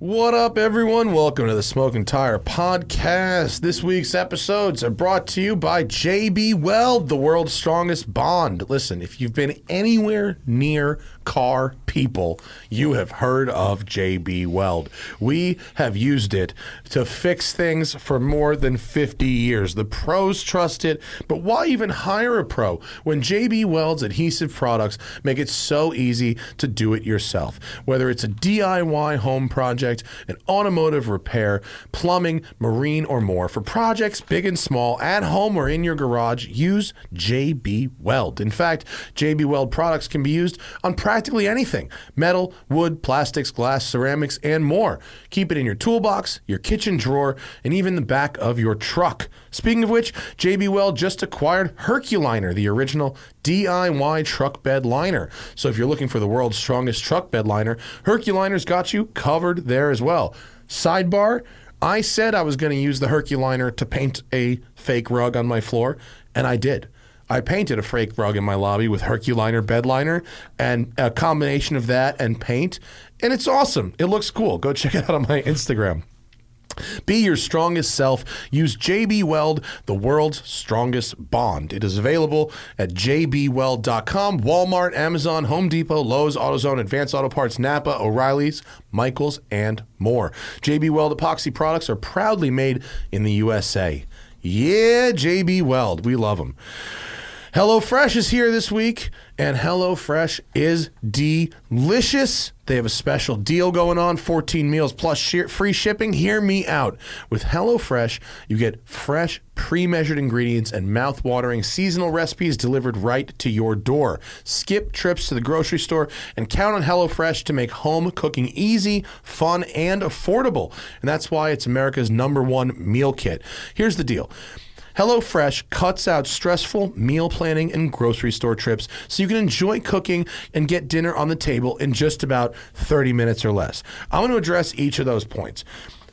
What up, everyone? Welcome to the Smoking Tire Podcast. This week's episodes are brought to you by JB Weld, the world's strongest bond. Listen, if you've been anywhere near car people, you have heard of JB Weld. We have used it to fix things for more than 50 years. The pros trust it, but why even hire a pro when JB Weld's adhesive products make it so easy to do it yourself? Whether it's a DIY home project, an automotive repair, plumbing, marine, or more. For projects big and small, at home or in your garage, use JB Weld. In fact, JB Weld products can be used on practically anything: metal, wood, plastics, glass, ceramics, and more. Keep it in your toolbox, your kitchen drawer, and even the back of your truck. Speaking of which, JB Weld just acquired Herculiner, the original DIY truck bed liner. So if you're looking for the world's strongest truck bed liner, Herculiner's got you covered there as well. Sidebar, I said I was going to use the Herculiner to paint a fake rug on my floor, and I did. I painted a fake rug in my lobby with Herculiner bed liner and a combination of that and paint, and it's awesome. It looks cool. Go check it out on my Instagram. Be your strongest self. Use JB Weld, the world's strongest bond. It is available at jbweld.com, Walmart, Amazon, Home Depot, Lowe's, AutoZone, Advance Auto Parts, Napa, O'Reilly's, Michaels, and more. JB Weld epoxy products are proudly made in the USA. Yeah, JB Weld. We love them. HelloFresh is here this week, and HelloFresh is delicious. They have a special deal going on, 14 meals plus free shipping. Hear me out. With HelloFresh, you get fresh, pre-measured ingredients and mouth-watering seasonal recipes delivered right to your door. Skip trips to the grocery store and count on HelloFresh to make home cooking easy, fun, and affordable. And that's why it's America's #1 meal kit. Here's the deal. HelloFresh cuts out stressful meal planning and grocery store trips so you can enjoy cooking and get dinner on the table in just about 30 minutes or less. I want to address each of those points.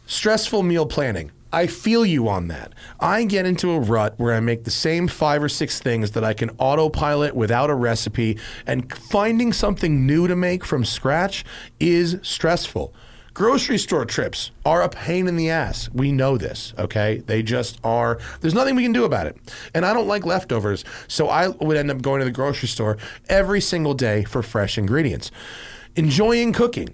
Stressful meal planning. I feel you on that. I get into a rut where I make the same 5 or 6 things that I can autopilot without a recipe, and finding something new to make from scratch is stressful. Grocery store trips are a pain in the ass. We know this, okay? They just are. There's nothing we can do about it. And I don't like leftovers, so I would end up going to the grocery store every single day for fresh ingredients. Enjoying cooking.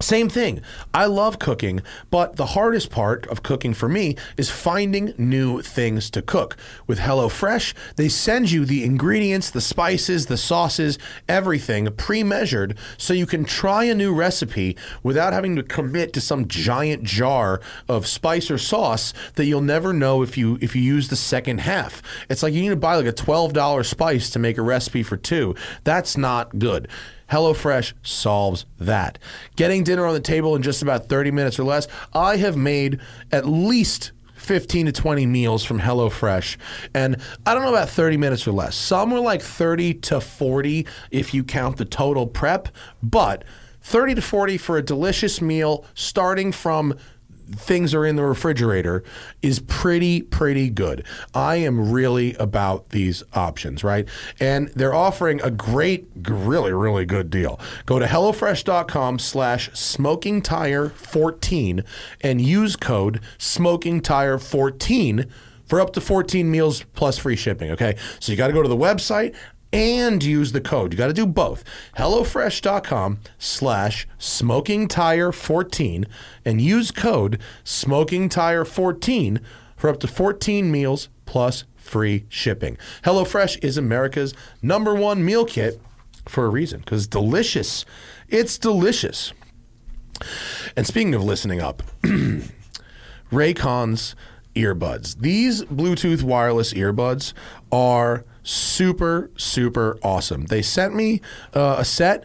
Same thing. I love cooking, but the hardest part of cooking for me is finding new things to cook. With HelloFresh, they send you the ingredients, the spices, the sauces, everything pre-measured so you can try a new recipe without having to commit to some giant jar of spice or sauce that you'll never know if you use the second half. It's like you need to buy like a $12 spice to make a recipe for 2. That's not good. HelloFresh solves that. Getting dinner on the table in just about 30 minutes or less. I have made at least 15 to 20 meals from HelloFresh, and I don't know about 30 minutes or less. Some were like 30 to 40 if you count the total prep, but 30 to 40 for a delicious meal starting from things are in the refrigerator is pretty good. I am really about these options, right? And they're offering a great, really good deal. Go to hellofresh.com/smokingtire14 and use code smokingtire14 for up to 14 meals plus free shipping, okay? So you got to go to the website and use the code. You got to do both. HelloFresh.com/smokingtire14 and use code smokingtire14 for up to 14 meals plus free shipping. HelloFresh is America's #1 meal kit for a reason, because it's delicious. It's delicious. And speaking of listening up, Raycon's earbuds. These Bluetooth wireless earbuds are super awesome. They sent me a set.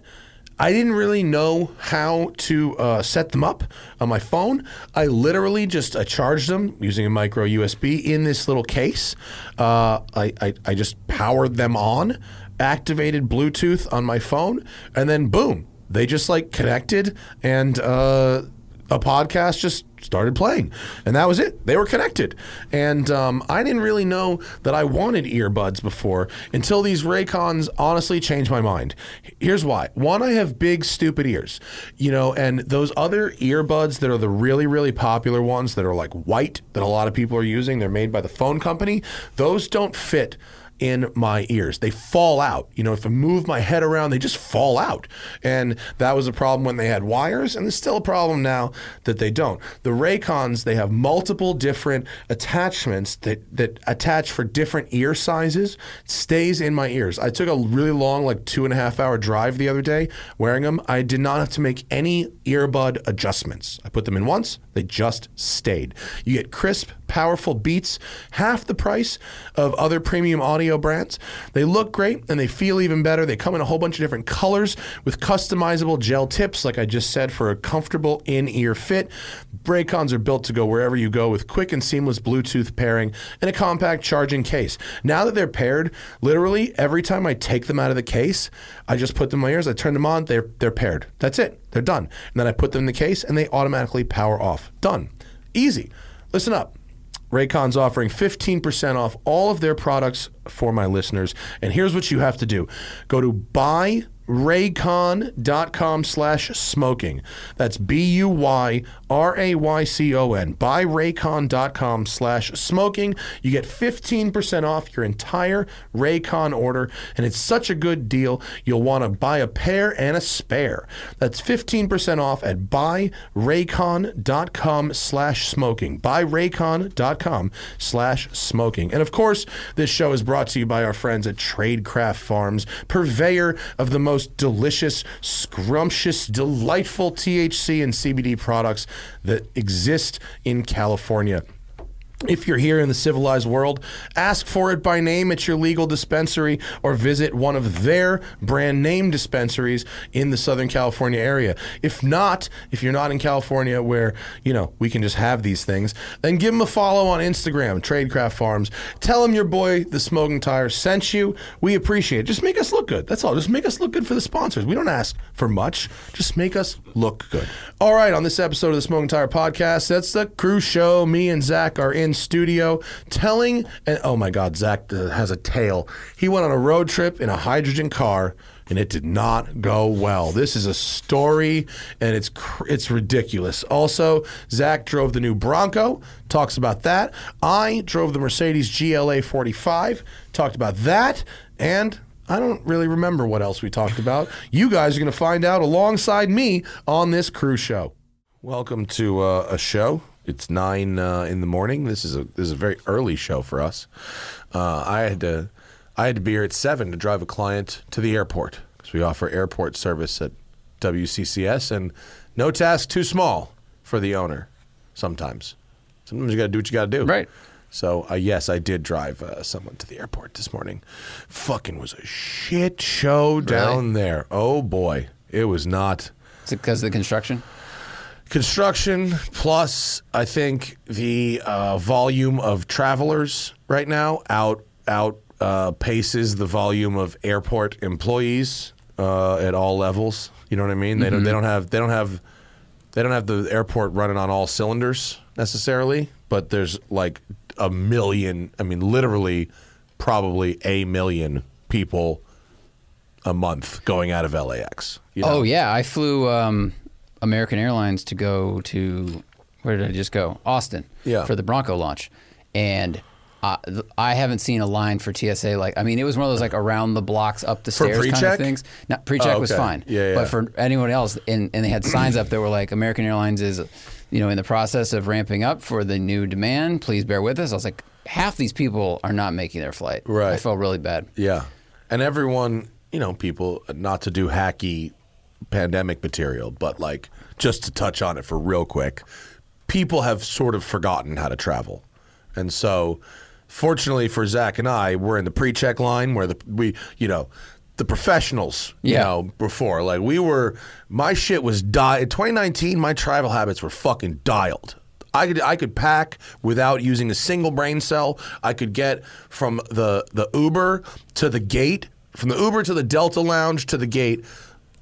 I didn't really know how to set them up on my phone. I literally just charged them using a micro USB in this little case. I just powered them on, activated Bluetooth on my phone, and then boom, they just like connected and a podcast just started playing, and that was it. They were connected, and I didn't really know that I wanted earbuds before until these Raycons honestly changed my mind. Here's why. One, I have big stupid ears, you know, and those other earbuds that are the really, really popular ones that are like white that a lot of people are using, they're made by the phone company, those don't fit in my ears. They fall out. You know, if I move my head around, they just fall out. And that was a problem when they had wires, and it's still a problem now that they don't. The Raycons, they have multiple different attachments that attach for different ear sizes. It stays in my ears. I took a really long, like 2.5 hour drive the other day wearing them. I did not have to make any earbud adjustments. I put them in once, they just stayed. You get crisp, powerful beats, half the price of other premium audio brands. They look great and they feel even better. They come in a whole bunch of different colors with customizable gel tips, like I just said, for a comfortable in-ear fit. Raycons are built to go wherever you go with quick and seamless Bluetooth pairing and a compact charging case. Now that they're paired, literally every time I take them out of the case, I just put them in my ears, I turn them on, they're paired. That's it. They're done. And then I put them in the case and they automatically power off. Done. Easy. Listen up. Raycon's offering 15% off all of their products for my listeners. And here's what you have to do. Go to buyraycon.com/smoking. That's BUYRAYCON. Buyraycon.com/smoking. You get 15% off your entire Raycon order, and it's such a good deal. You'll want to buy a pair and a spare. That's 15% off at buyraycon.com/smoking. Buyraycon.com/smoking. And of course, this show is brought to you by our friends at Tradecraft Farms, purveyor of the most delicious, scrumptious, delightful THC and CBD products that exist in California. If you're here in the civilized world, ask for it by name at your legal dispensary or visit one of their brand name dispensaries in the Southern California area. If not, if you're not in California where, you know, we can just have these things, then give them a follow on Instagram, Tradecraft Farms. Tell them your boy, the Smoking Tire, sent you. We appreciate it. Just make us look good. That's all. Just make us look good for the sponsors. We don't ask for much. Just make us look good. All right, on this episode of the Smoking Tire Podcast, that's the crew show. Me and Zach are in studio telling, and oh my God, Zach has a tale. He went on a road trip in a hydrogen car and it did not go well. This is a story and it's ridiculous. Also, Zach drove the new Bronco, talks about that. I drove the Mercedes GLA 45, talked about that, and I don't really remember what else we talked about. You guys are going to find out alongside me on this cruise show. Welcome to a show. It's 9 in the morning. This is a very early show for us. I had to be here at 7 to drive a client to the airport because we offer airport service at WCCS, and no task too small for the owner. Sometimes you got to do what you got to do. Right. So yes, I did drive someone to the airport this morning. Fucking was a shit show down there. Oh boy, it was not. Is it because of the construction? Construction plus, I think, the volume of travelers right now outpaces the volume of airport employees at all levels. You know what I mean? Mm-hmm. They don't have the airport running on all cylinders necessarily. But there's like a million. I mean, literally, probably a million people a month going out of LAX. You know? Oh yeah, I flew American Airlines to go to, where did I just go? Austin, yeah, for the Bronco launch. And I haven't seen a line for TSA like, I mean, it was one of those like around the blocks, up the stairs kind of things. Not pre-check, oh, okay. Was fine. Yeah, yeah. But for anyone else, and they had signs up that were like, American Airlines is, you know, in the process of ramping up for the new demand. Please bear with us. I was like, half these people are not making their flight. Right. I felt really bad. Yeah. And everyone, you know, people, not to do hacky pandemic material, but like just to touch on it for real quick, people have sort of forgotten how to travel. And so fortunately for Zach and I, we're in the pre-check line where the professionals, yeah, you know, before, like my shit was dialed. In 2019, my travel habits were fucking dialed. I could pack without using a single brain cell. I could get from the Uber to the gate, from the Uber to the Delta Lounge to the gate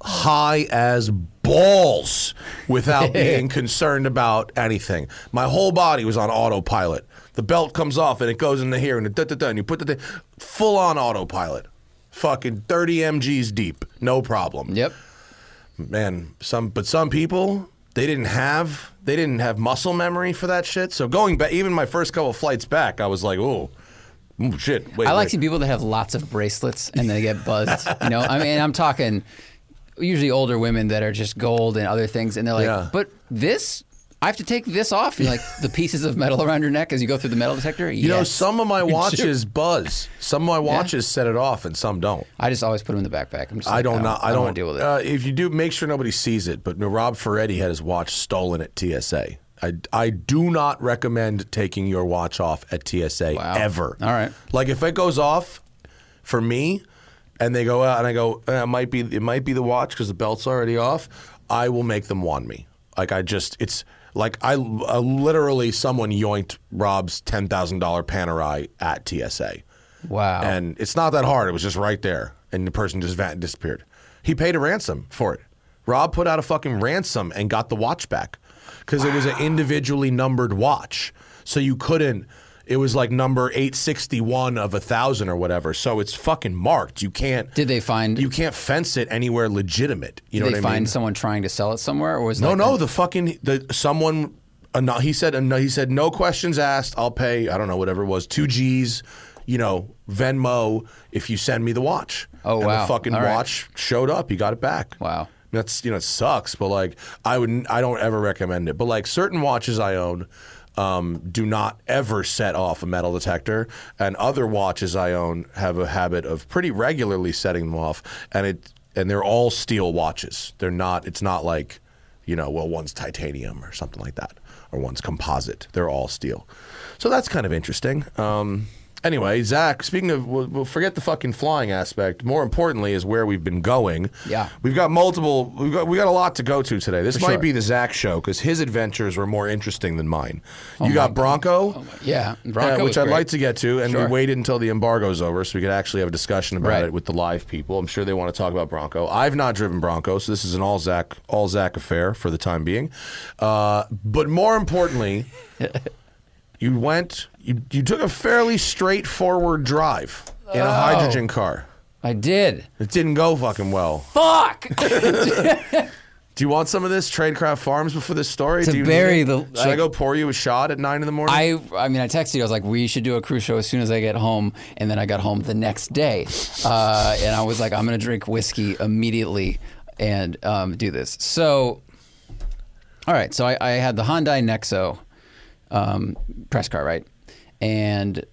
high as balls without being concerned about anything. My whole body was on autopilot. The belt comes off and it goes into here and it da-da-da, and you put the thing, full on autopilot. Fucking 30 MGs deep, no problem. Yep. Man, some people, they didn't have muscle memory for that shit. So going back, even my first couple flights back, I was like, ooh. Ooh, shit. Wait, I like seeing people that have lots of bracelets and they get buzzed. You know, I mean, I'm talking usually older women that are just gold and other things, and they're like, but this, I have to take this off. And you're like, the pieces of metal around your neck as you go through the metal detector? You know, some of my watches buzz. Some of my watches set it off and some don't. I just always put them in the backpack. I'm just like, I don't want to deal with it. If you do, make sure nobody sees it, but Rob Ferretti had his watch stolen at TSA. I do not recommend taking your watch off at TSA ever. All right. Like if it goes off for me and they go out and I go, it might be the watch because the belt's already off, I will make them want me. Like I literally someone yoinked Rob's $10,000 Panerai at TSA. Wow. And it's not that hard. It was just right there. And the person just disappeared. He paid a ransom for it. Rob put out a fucking ransom and got the watch back. Because it was an individually numbered watch. So you couldn't, it was like number 861 of 1,000 or whatever. So it's fucking marked. You can't. Did they find? You can't fence it anywhere legitimate. You know what I mean? Did they find someone trying to sell it somewhere? Or was someone, he said, no questions asked. I'll pay, I don't know, whatever it was, $2,000, you know, Venmo, if you send me the watch. Oh, wow. And the fucking watch showed up. He got it back. Wow. That's, you know, it sucks, but like I don't ever recommend it. But like certain watches I own do not ever set off a metal detector, and other watches I own have a habit of pretty regularly setting them off, and they're all steel watches. They're not. It's not like, you know, well, one's titanium or something like that, or one's composite. They're all steel, so that's kind of interesting. Anyway, Zach, speaking of, we'll forget the fucking flying aspect. More importantly is where we've been going. Yeah. We've got a lot to go to today. This might be the Zach show because his adventures were more interesting than mine. You got Bronco. Bronco, which I'd like to get to, and we waited until the embargo's over so we could actually have a discussion about it with the live people. I'm sure they want to talk about Bronco. I've not driven Bronco, so this is an all Zach affair for the time being. But more importantly, You took a fairly straightforward drive in a hydrogen car. I did. It didn't go fucking well. Fuck! Do you want some of this Tradecraft Farms before this story? Should I go pour you a shot at 9 a.m? I mean, I texted you. I was like, we should do a cruise show as soon as I get home. And then I got home the next day. And I was like, I'm going to drink whiskey immediately and do this. So, all right. So I had the Hyundai Nexo press car, right? And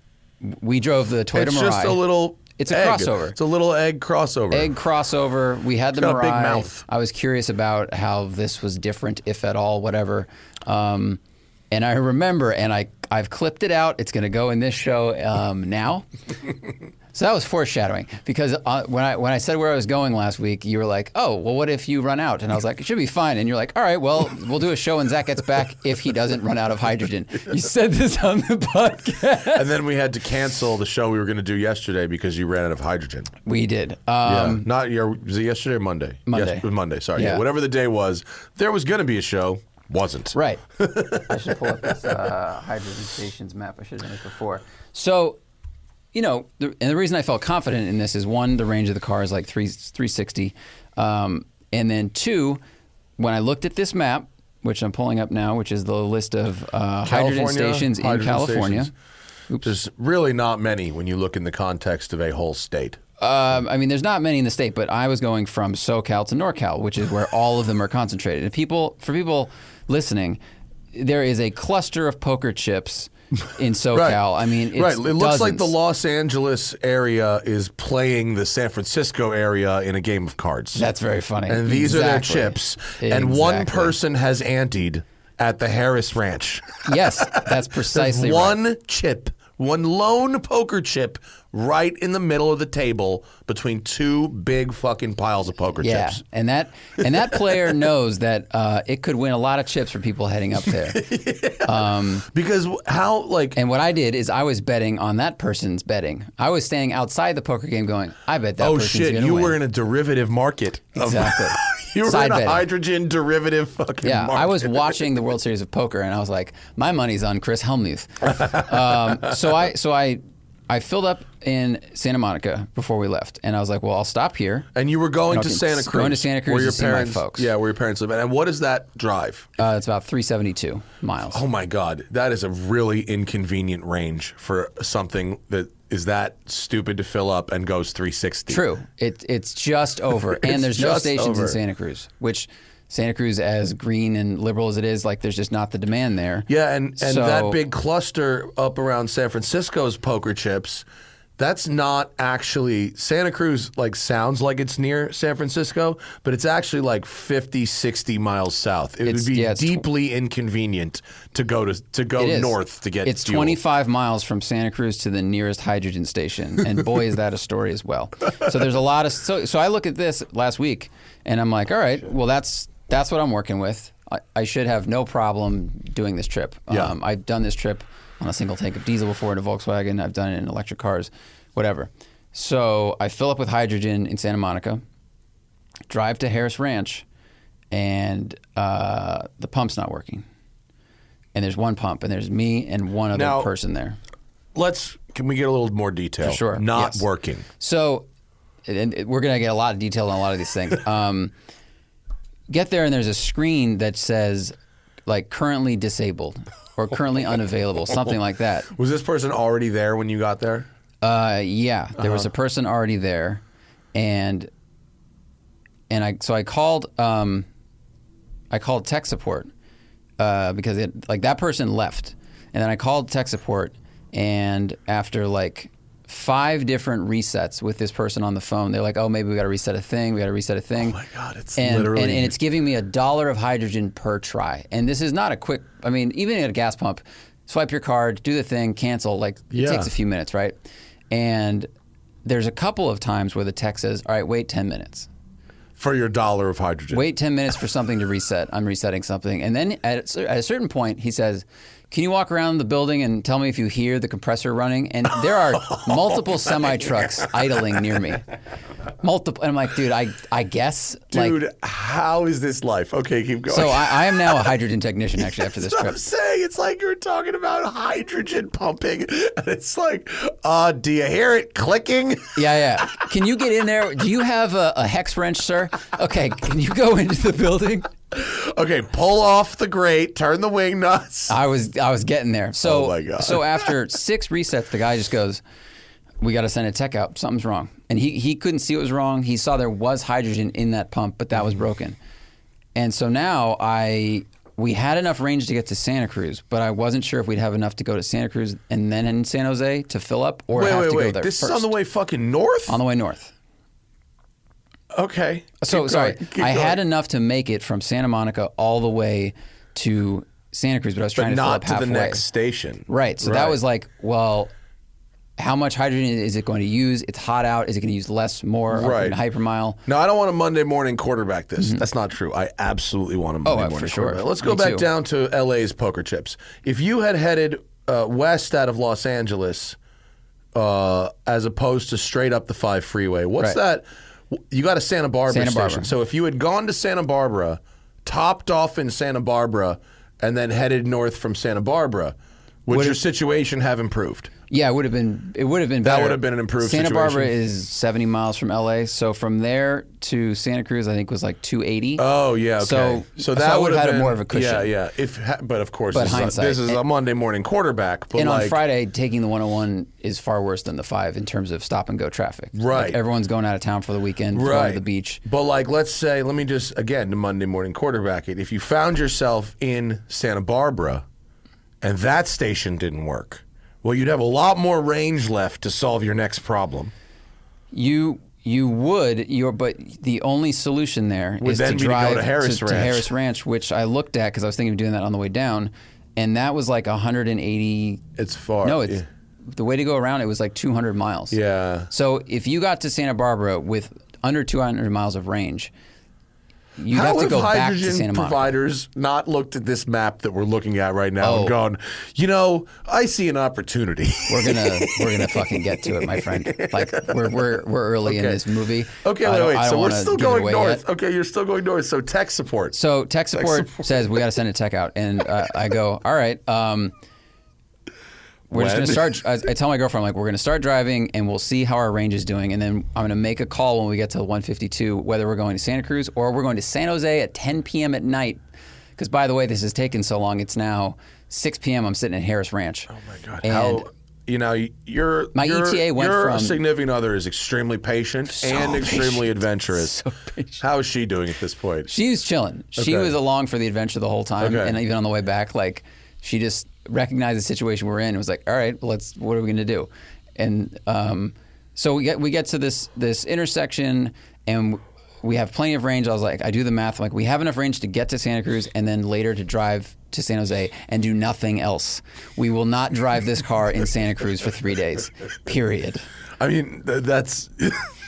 we drove the Toyota Mirai. It's just a little crossover. It's a little egg crossover. We had the Mirai. Big mouth. I was curious about how this was different, if at all, whatever. And I remember, and I've clipped it out. It's going to go in this show now. So that was foreshadowing because when I said where I was going last week, you were like, oh, well, what if you run out? And I was like, it should be fine. And you're like, all right, well, we'll do a show and Zach gets back if he doesn't run out of hydrogen. You said this on the podcast. And then we had to cancel the show we were going to do yesterday because you ran out of hydrogen. We did. Was it yesterday or Monday? Monday. Yes, it was Monday, sorry. Yeah. Whatever the day was, there was going to be a show. Wasn't. Right. I should pull up this hydrogen stations map. I should have done it before. So... You know, and the reason I felt confident in this is, one, the range of the car is like 360. And then two, when I looked at this map, which I'm pulling up now, which is the list of hydrogen stations in California. Oops. There's really not many when you look in the context of a whole state. I mean, there's not many in the state, but I was going from SoCal to NorCal, which is where all of them are concentrated. And for people listening, there is a cluster of poker chips in SoCal. Right. I mean, it's right. It looks like the Los Angeles area is playing the San Francisco area in a game of cards. That's very funny. And these are their chips. And one person has anteed at the Harris Ranch. Yes, that's precisely one chip one lone poker chip right in the middle of the table between two big fucking piles of poker chips. Yeah, and that player knows that it could win a lot of chips for people heading up there. Yeah. Because how, like... And what I did is I was betting on that person's betting. I was staying outside the poker game going, I bet that person's going to win. Oh shit, you were in a derivative market. Exactly. You were in a hydrogen derivative fucking market. I was watching the World Series of Poker, and I was like, my money's on Chris Helmuth. So I filled up in Santa Monica before we left, and I was like, well, I'll stop here. And you were going to Santa Cruz. Going to Santa Cruz to see my folks. Yeah, where your parents live. And what is that drive? It's about 372 miles. Oh, my God. That is a really inconvenient range for something that is that stupid to fill up and goes 360. True. It's just over. And there's no stations in Santa Cruz, which... Santa Cruz, as green and liberal as it is, like there's just not the demand there. Yeah, and so that big cluster up around San Francisco's poker chips, that's not actually, Santa Cruz like sounds like it's near San Francisco, but it's actually like 50, 60 miles south. It would be deeply inconvenient to go north to get fuel. 25 miles from Santa Cruz to the nearest hydrogen station, and boy is that a story as well. So there's a lot of, so I look at this last week, and I'm like, all right, well that's what I'm working with. I should have no problem doing this trip. Yeah. I've done this trip on a single tank of diesel before in a Volkswagen. I've done it in electric cars, whatever. So I fill up with hydrogen in Santa Monica, drive to Harris Ranch, and the pump's not working. And there's one pump, and there's me and one other person there. Can we get a little more detail? For sure. Not working. So, and we're going to get a lot of detail on a lot of these things. Get there and there's a screen that says, like, currently disabled or currently unavailable, something like that. Was this person already there when you got there? Yeah, there was a person already there, and I called tech support because that person left, and then I called tech support, and after like 5 different resets with this person on the phone. They're like, oh, maybe we got to reset a thing. Oh, my God. And it's giving me $1 of hydrogen per try. And this is not a quick... I mean, even at a gas pump, swipe your card, do the thing, cancel. It takes a few minutes, right? And there's a couple of times where the tech says, all right, wait 10 minutes. For your $1 of hydrogen. Wait 10 minutes for something to reset. I'm resetting something. And then at a certain point, he says... Can you walk around the building and tell me if you hear the compressor running? And there are multiple semi-trucks idling near me. Multiple. And I'm like, dude, I guess. Dude, like, how is this life? Okay, keep going. So I am now a hydrogen technician, actually, after this trip. I'm saying. It's like you're talking about hydrogen pumping. And it's like, do you hear it clicking? Yeah. Can you get in there? Do you have a hex wrench, sir? Okay, can you go into the building? Okay, pull off the grate, turn the wing nuts. I was getting there. So, oh my God. So after 6 resets, the guy just goes, we got to send a tech out. Something's wrong. And he couldn't see what was wrong. He saw there was hydrogen in that pump, but that was broken. And so now we had enough range to get to Santa Cruz, but I wasn't sure if we'd have enough to go to Santa Cruz and then in San Jose to fill up or go there first. This is on the way fucking north? On the way north. Okay. So, sorry, I had enough to make it from Santa Monica all the way to Santa Cruz, but I was trying to fill up halfway. Not to the next station. Right. So that was like, well, how much hydrogen is it going to use? It's hot out. Is it going to use less, more? Right. Hypermile. No, I don't want a Monday morning quarterback this. Mm-hmm. That's not true. I absolutely want a Monday morning for quarterback. Sure. Let's go back down to LA's poker chips. If you had headed west out of Los Angeles as opposed to straight up the 5 freeway, what's that? You got a Santa Barbara station. So if you had gone to Santa Barbara, topped off in Santa Barbara, and then headed north from Santa Barbara, would your situation have improved? Yeah, it would have been better. That would have been an improved situation. Santa Barbara is 70 miles from LA, so from there to Santa Cruz, I think was like 280. Oh yeah, okay. So that would have had more of a cushion. Yeah. But of course, this is a Monday morning quarterback. But on Friday, taking the 101 is far worse than the 5 in terms of stop and go traffic. Right. Like everyone's going out of town for the weekend, going to the beach. But let's say, let me just again the Monday morning quarterback it. If you found yourself in Santa Barbara, and that station didn't work. Well, you'd have a lot more range left to solve your next problem. You would, but the only solution there is to drive to Harris Ranch, which I looked at because I was thinking of doing that on the way down, and that was like 180. It's far. No, it's the way to go around it was like 200 miles. Yeah. So if you got to Santa Barbara with under 200 miles of range, you'd have to go back to Santa Monica. How have hydrogen providers not looked at this map that we're looking at right now and gone, you know, I see an opportunity. We're gonna fucking get to it, my friend. Like we're early in this movie. Okay, wait. So we're still going north. Yet. Okay, you're still going north. So tech support. So tech support says we got to send a tech out, and I go, all right. We're just going to start. I tell my girlfriend, I'm like, we're going to start driving and we'll see how our range is doing. And then I'm going to make a call when we get to 152, whether we're going to Santa Cruz or we're going to San Jose at 10 p.m. at night. Because, by the way, this has taken so long. It's now 6 p.m. I'm sitting at Harris Ranch. Oh, my God. And My ETA went from... Your significant other is extremely patient extremely adventurous. So patient. How is she doing at this point? She's chilling. Okay. She was along for the adventure the whole time. Okay. And even on the way back, like, she just... recognized the situation we're in and was like, all right, what are we going to do? And so we get to this intersection and we have plenty of range. I was like, I do the math. I'm like, we have enough range to get to Santa Cruz and then later to drive to San Jose and do nothing else. We will not drive this car in Santa Cruz for 3 days, period. I mean, that's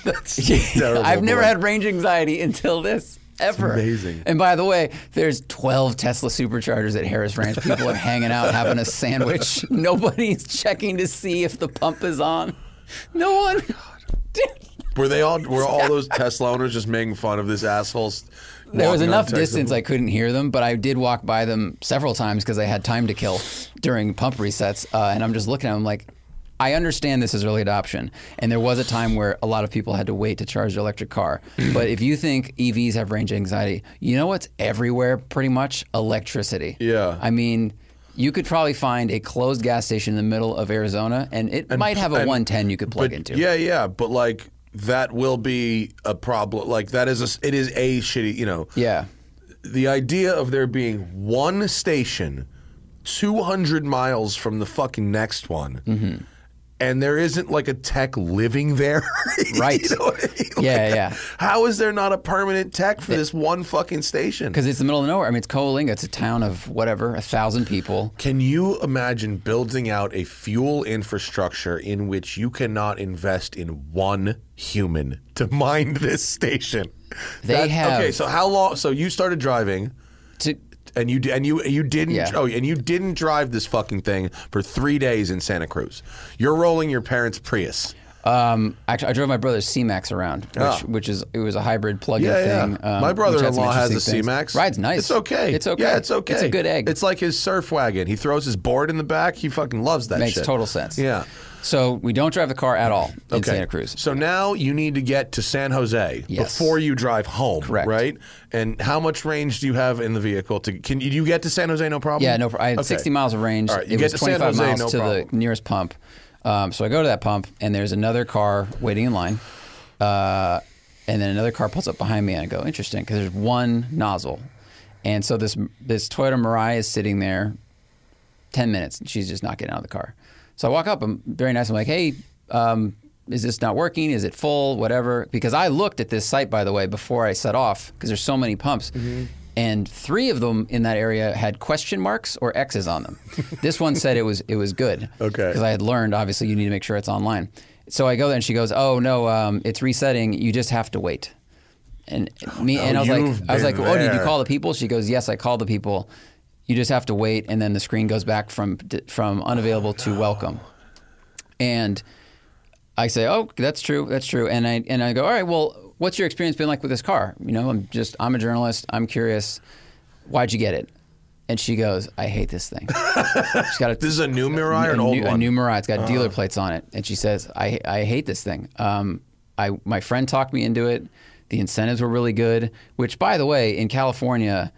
terrible. I've never had range anxiety until this. Ever. It's amazing. And by the way, there's 12 Tesla superchargers at Harris Ranch. People are hanging out, having a sandwich. Nobody's checking to see if the pump is on. No one. Were all those Tesla owners just making fun of this asshole? There was enough distance I couldn't hear them, but I did walk by them several times because I had time to kill during pump resets. And I'm just looking at them like, I understand this is early adoption, and there was a time where a lot of people had to wait to charge their electric car. But if you think EVs have range anxiety, you know what's everywhere pretty much? Electricity. Yeah. I mean, you could probably find a closed gas station in the middle of Arizona, and it might have a 110 you could plug into. Yeah, but like that will be a problem. Like it is a shitty, you know. Yeah. The idea of there being one station 200 miles from the fucking next one. Mm-hmm. And there isn't like a tech living there. Right. You know what I mean? Like, yeah. How is there not a permanent tech for this one fucking station? Because it's the middle of nowhere. I mean, it's Coalinga. It's a town of whatever, 1,000 people. Can you imagine building out a fuel infrastructure in which you cannot invest in one human to mind this station? Okay, so how long? So you started driving. And you didn't drive this fucking thing for 3 days in Santa Cruz. You're rolling your parents' Prius. Actually, I drove my brother's C-Max around, which was a hybrid plug-in thing. Yeah. My brother-in-law has a C-Max. Rides nice. It's okay. Yeah, it's okay. It's a good egg. It's like his surf wagon. He throws his board in the back. He fucking loves that. Makes total sense. Yeah. So we don't drive the car at all in Santa Cruz. So now you need to get to San Jose before you drive home, correct? Right? And how much range do you have in the vehicle? Can you get to San Jose no problem? Yeah, no problem. I had 60 miles of range. All right, it was 25 miles to the nearest pump. So I go to that pump, and there's another car waiting in line. And then another car pulls up behind me, and I go, interesting, because there's one nozzle. And so this Toyota Mirai is sitting there 10 minutes, and she's just not getting out of the car. So I walk up, I'm very nice, I'm like, hey, is this not working? Is it full? Whatever. Because I looked at this site, by the way, before I set off, because there's so many pumps. Mm-hmm. And 3 of them in that area had question marks or X's on them. This one said it was good. Okay. Because I had learned, obviously, you need to make sure it's online. So I go there and she goes, oh, no, it's resetting. You just have to wait. And I was like, oh, did you call the people? She goes, yes, I called the people. You just have to wait, and then the screen goes back from unavailable to welcome. And I say, oh, that's true. And I go, all right, well, what's your experience been like with this car? You know, I'm a journalist. I'm curious. Why'd you get it? And she goes, I hate this thing. This is a new Mirai or an old one? A new Mirai. It's got dealer plates on it. And she says, I hate this thing. My friend talked me into it. The incentives were really good, which, by the way, in California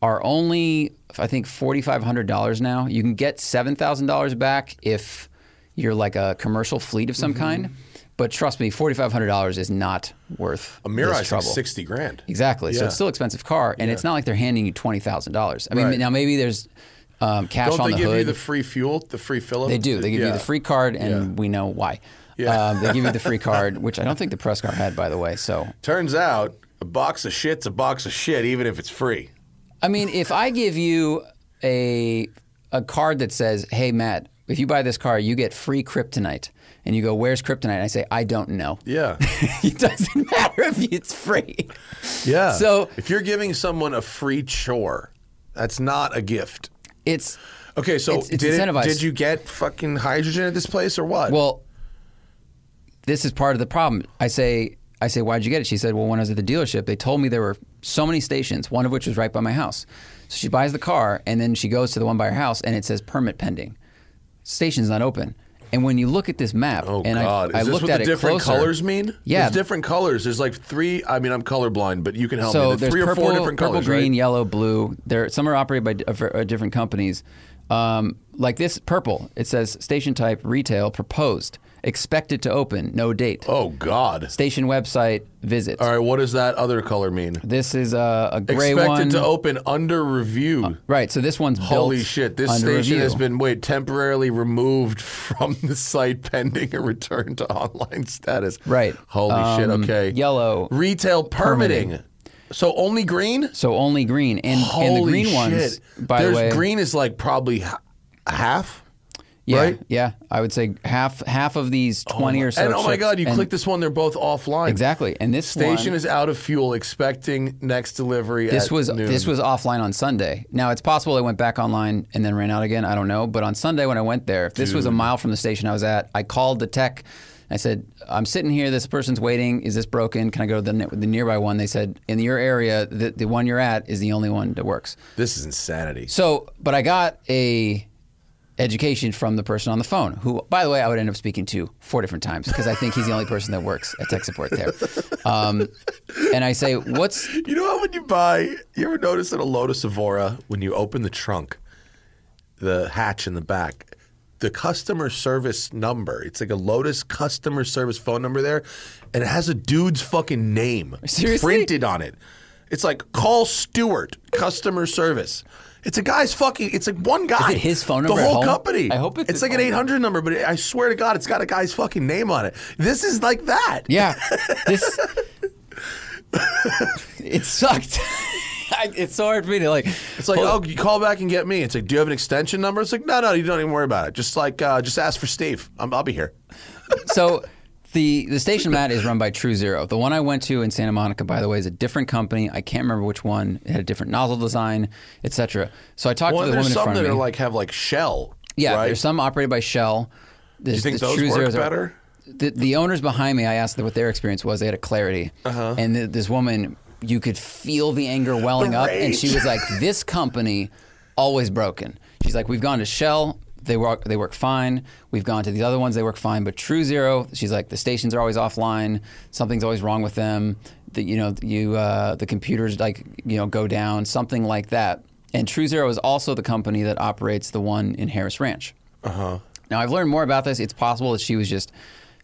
are only... I think $4,500 now. You can get $7,000 back if you're like a commercial fleet of some kind. But trust me, $4,500 is not worth a Mirai's trouble. Like $60,000. Exactly. Yeah. So it's still an expensive car, and it's not like they're handing you $20,000. I mean, now maybe there's cash on the hood. Don't they give you the free fuel, the free fill-up? They do. They give you the free card, and we know why. Yeah. They give you the free card, which I don't think the press car had, by the way. So turns out a box of shit's a box of shit, even if it's free. I mean, if I give you a card that says, hey, Matt, if you buy this car, you get free kryptonite. And you go, where's kryptonite? And I say, I don't know. Yeah. It doesn't matter if it's free. Yeah. So if you're giving someone a free chore, that's not a gift. It's okay. So it's incentivized. Did you get fucking hydrogen at this place or what? Well, this is part of the problem. I say, why'd you get it? She said, well, when I was at the dealership, they told me there were so many stations, one of which was right by my house. So she buys the car, and then she goes to the one by her house, and it says permit pending. Station's not open. And when you look at this map, I looked at it closer. Is this what the different colors mean? Yeah. There's different colors. There's like three. I mean, I'm colorblind, but you can help me. There's three or four different colors, purple, green, right? Yellow, blue. Some are operated by different companies. Like this purple, it says station type, retail, proposed, expected to open, no date. Oh, God. Station website, visit. All right, what does that other color mean? This is a gray one. Expected to open under review. Right, so this one's Holy built shit, this station review. Has been, temporarily removed from the site pending a return to online status. Right. Holy shit, okay. Yellow. Retail permitting. So only green? So only green. And the green shit. Ones, by the way. Green is like probably half, yeah, right? Yeah, I would say half of these 20 or so. And oh my God, you click this one, they're both offline. Exactly. And this station is out of fuel, expecting next delivery at noon. This was offline on Sunday. Now, it's possible it went back online and then ran out again. I don't know. But on Sunday when I went there, if this was a mile from the station I was at, I called the tech. I said, I'm sitting here. This person's waiting. Is this broken? Can I go to the nearby one? They said, in your area, the one you're at is the only one that works. This is insanity. So, but I got a education from the person on the phone, who, by the way, I would end up speaking to 4 different times because I think he's the only person that works at tech support there. And I say, You know how when you ever notice that a Lotus Evora, when you open the trunk, the hatch in the back, the customer service number. It's like a Lotus customer service phone number there, and it has a dude's fucking name printed on it. It's like, call Stewart, customer service. It's a guy's fucking, it's like one guy. Is it his phone number? The whole company. I hope it's like an 800 number, but I swear to God, it's got a guy's fucking name on it. This is like that. Yeah. It sucked. It's so hard for me to like. It's like, you call back and get me. It's like, do you have an extension number? It's like, no, you don't even worry about it. Just like, just ask for Steve. I'll be here. So, the station Matt is run by True Zero. The one I went to in Santa Monica, by the way, is a different company. I can't remember which one. It had a different nozzle design, etc. So I talked to the woman in front of me. There's some that have like Shell. Yeah, right? There's some operated by Shell. Do you think those True work better? The owners behind me, I asked them what their experience was. They had a Clarity, and this woman. You could feel the anger welling up, and she was like, this company, always broken. She's like, we've gone to Shell, they work fine. We've gone to these other ones, they work fine. But True Zero, she's like, the stations are always offline. Something's always wrong with them. The computers go down, something like that. And True Zero is also the company that operates the one in Harris Ranch. Now, I've learned more about this. It's possible that she was just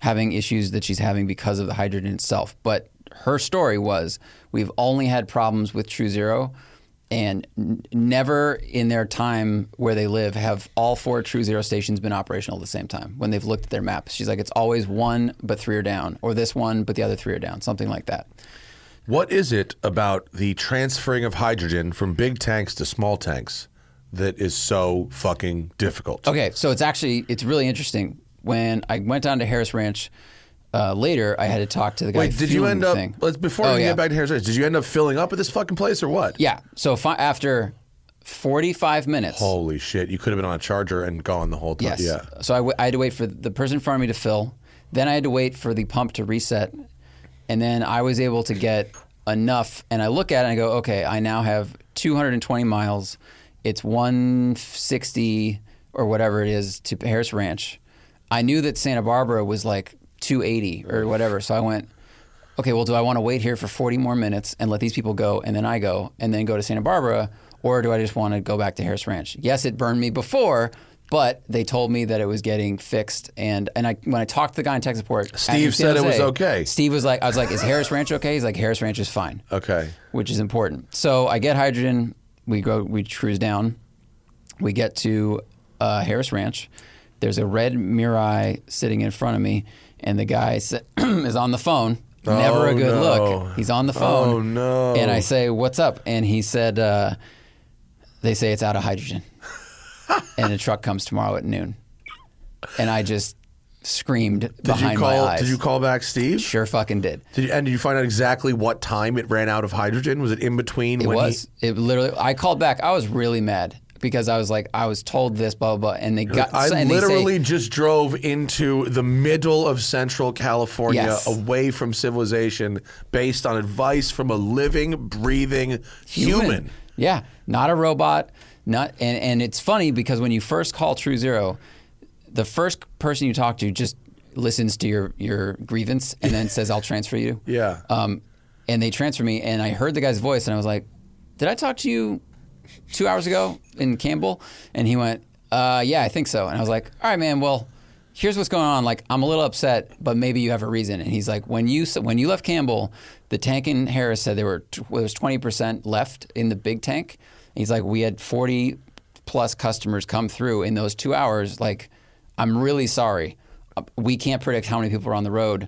having issues that she's having because of the hydrogen itself. But her story was, we've only had problems with True Zero, and never in their time where they live have all 4 True Zero stations been operational at the same time when they've looked at their maps. She's like, it's always one, but 3 are down, or this one, but the other 3 are down, something like that. What is it about the transferring of hydrogen from big tanks to small tanks that is so fucking difficult? Okay, so it's really interesting. When I went down to Harris Ranch, later, I had to talk to the guy. Wait, did you end up? Before we get back to Harris Ranch, did you end up filling up at this fucking place or what? Yeah. So after 45 minutes. Holy shit! You could have been on a charger and gone the whole time. Yes. Yeah. So I had to wait for the person in front of me to fill. Then I had to wait for the pump to reset, and then I was able to get enough. And I look at it and I go, okay, I now have 220 miles. It's 160 or whatever it is to Harris Ranch. I knew that Santa Barbara was like 280 or whatever. So I went, okay, well, do I want to wait here for 40 more minutes and let these people go, and then I go, and then go to Santa Barbara, or do I just want to go back to Harris Ranch? Yes, it burned me before, but they told me that it was getting fixed, and when I talked to the guy in tech support, Steve said it was okay. Steve was like, I was like, is Harris Ranch okay? He's like, Harris Ranch is fine. Okay. Which is important. So I get hydrogen, we cruise down, we get to Harris Ranch, there's a red Mirai sitting in front of me, and the guy is on the phone. Never a good look. He's on the phone. Oh, no. And I say, what's up? And he said, they say it's out of hydrogen. And the truck comes tomorrow at noon. and I just screamed behind my eyes. Did you call back Steve? Sure fucking did. Did you find out exactly what time it ran out of hydrogen? Was it in between? It literally, I called back. I was really mad because I was like, I was told this, blah, blah, blah. And they got, I literally just drove into the middle of Central California, away from civilization, based on advice from a living, breathing human. Yeah, not a robot. And it's funny because when you first call True Zero, the first person you talk to just listens to your grievance and then says, I'll transfer you. Yeah. And they transfer me, and I heard the guy's voice, and I was like, did I talk to you 2 hours ago in Campbell? And he went, yeah, I think so. And I was like, all right, man, well, here's what's going on. Like, I'm a little upset, but maybe you have a reason. And he's like, when you left Campbell, the tank in Harris said there was 20% left in the big tank. And he's like, we had 40+ customers come through in those 2 hours, like, I'm really sorry. We can't predict how many people are on the road,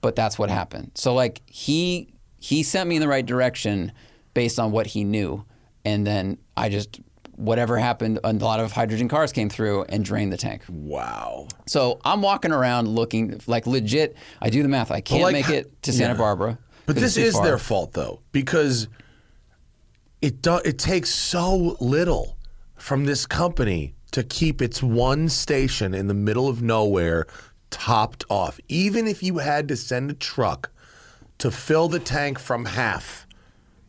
but that's what happened. So like he sent me in the right direction based on what he knew. And then I just, whatever happened, a lot of hydrogen cars came through and drained the tank. Wow. So I'm walking around looking like legit. I do the math. I can't make it to Santa Barbara. But this is their fault though, because it takes so little from this company to keep its one station in the middle of nowhere topped off. Even if you had to send a truck to fill the tank from half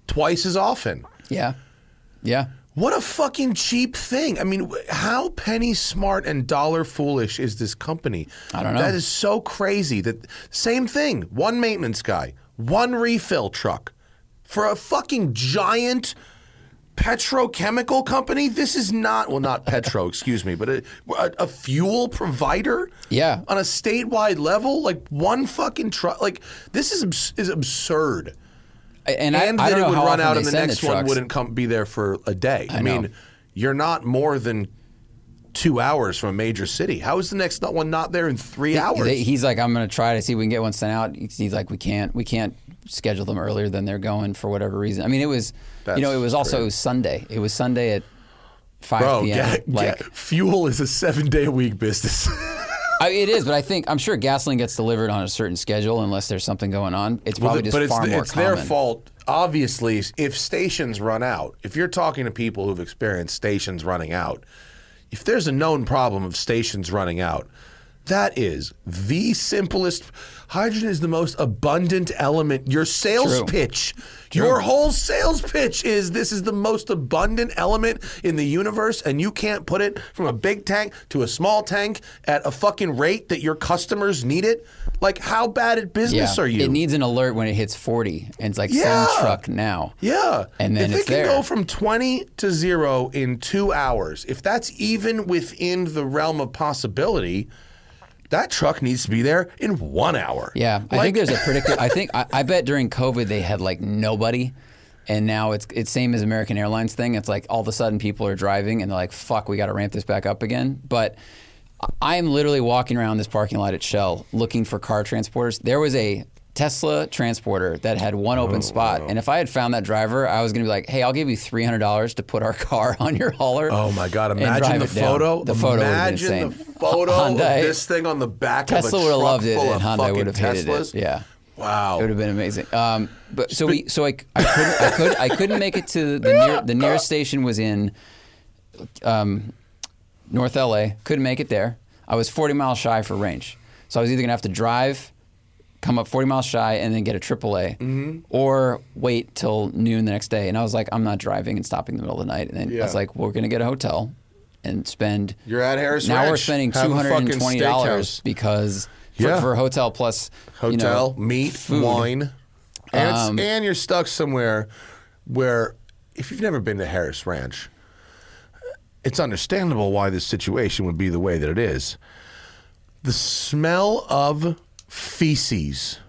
twice as often. Yeah. Yeah. What a fucking cheap thing. I mean, how penny smart and dollar foolish is this company? I don't know. That is so crazy. That same thing. One maintenance guy, one refill truck for a fucking giant petrochemical company. This is not, well, not petro, excuse me, but a fuel provider. Yeah, on a statewide level, like one fucking truck. Like this is absurd. And I don't know how often they send the trucks. And then it would run out, and the next one wouldn't be there for a day. I mean, you're not more than 2 hours from a major city. How is the next one not there in 3 hours? He's like, I'm going to try to see if we can get one sent out. He's like, we can't schedule them earlier than they're going for whatever reason. I mean, it was Sunday. It was Sunday at 5 p.m. Fuel is a 7-day-a-week business. It is, but I'm sure gasoline gets delivered on a certain schedule unless there's something going on. It's probably far more common. It's their fault. Obviously, if stations run out, if you're talking to people who've experienced stations running out, if there's a known problem of stations running out, that is the simplest. Hydrogen is the most abundant element. Your sales pitch, your whole sales pitch is this is the most abundant element in the universe, and you can't put it from a big tank to a small tank at a fucking rate that your customers need it. Like, how bad at business are you? It needs an alert when it hits 40, and it's like, send truck now. Yeah. And then if it can go from 20 to 0 in 2 hours, if that's even within the realm of possibility, that truck needs to be there in 1 hour. Yeah, I think there's a predictive. I bet during COVID they had like nobody, and now it's same as American Airlines thing. It's like all of a sudden people are driving and they're like, "Fuck, we got to ramp this back up again." But I'm literally walking around this parking lot at Shell looking for car transporters. There was a Tesla transporter that had one open spot, and if I had found that driver, I was gonna be like, "Hey, I'll give you $300 to put our car on your hauler." Oh my God! Imagine the photo. The photo would have been insane. Imagine the photo of this thing on the back of a truck full of fucking Teslas. Tesla would have loved it, and Hyundai would have hated it. Yeah. Wow. It would have been amazing. But I couldn't make it to the nearest station was in North LA. Couldn't make it there. I was 40 miles shy for range, so I was either gonna have to drive, come up 40 miles shy, and then get a AAA, or wait till noon the next day. And I was like, I'm not driving and stopping in the middle of the night. And then I was like, we're going to get a hotel and spend. You're at Harris Ranch. Now we're spending $220 because for hotel plus hotel, meat, food, wine, and you're stuck somewhere where, if you've never been to Harris Ranch, it's understandable why this situation would be the way that it is. The smell of feces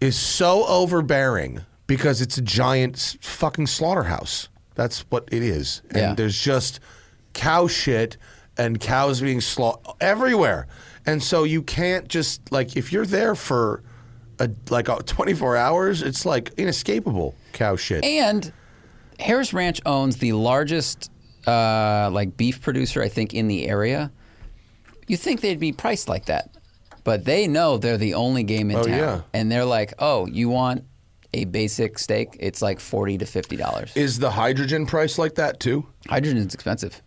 is so overbearing because it's a giant fucking slaughterhouse. That's what it is. And there's just cow shit and cows being slaughtered everywhere. And so you can't just, like, if you're there for 24 hours, it's like inescapable cow shit. And Harris Ranch owns the largest beef producer, I think, in the area. You'd think they'd be priced like that, but they know they're the only game in town. Yeah. And they're like, oh, you want a basic steak? It's like $40 to $50. Is the hydrogen price like that too? Hydrogen's expensive.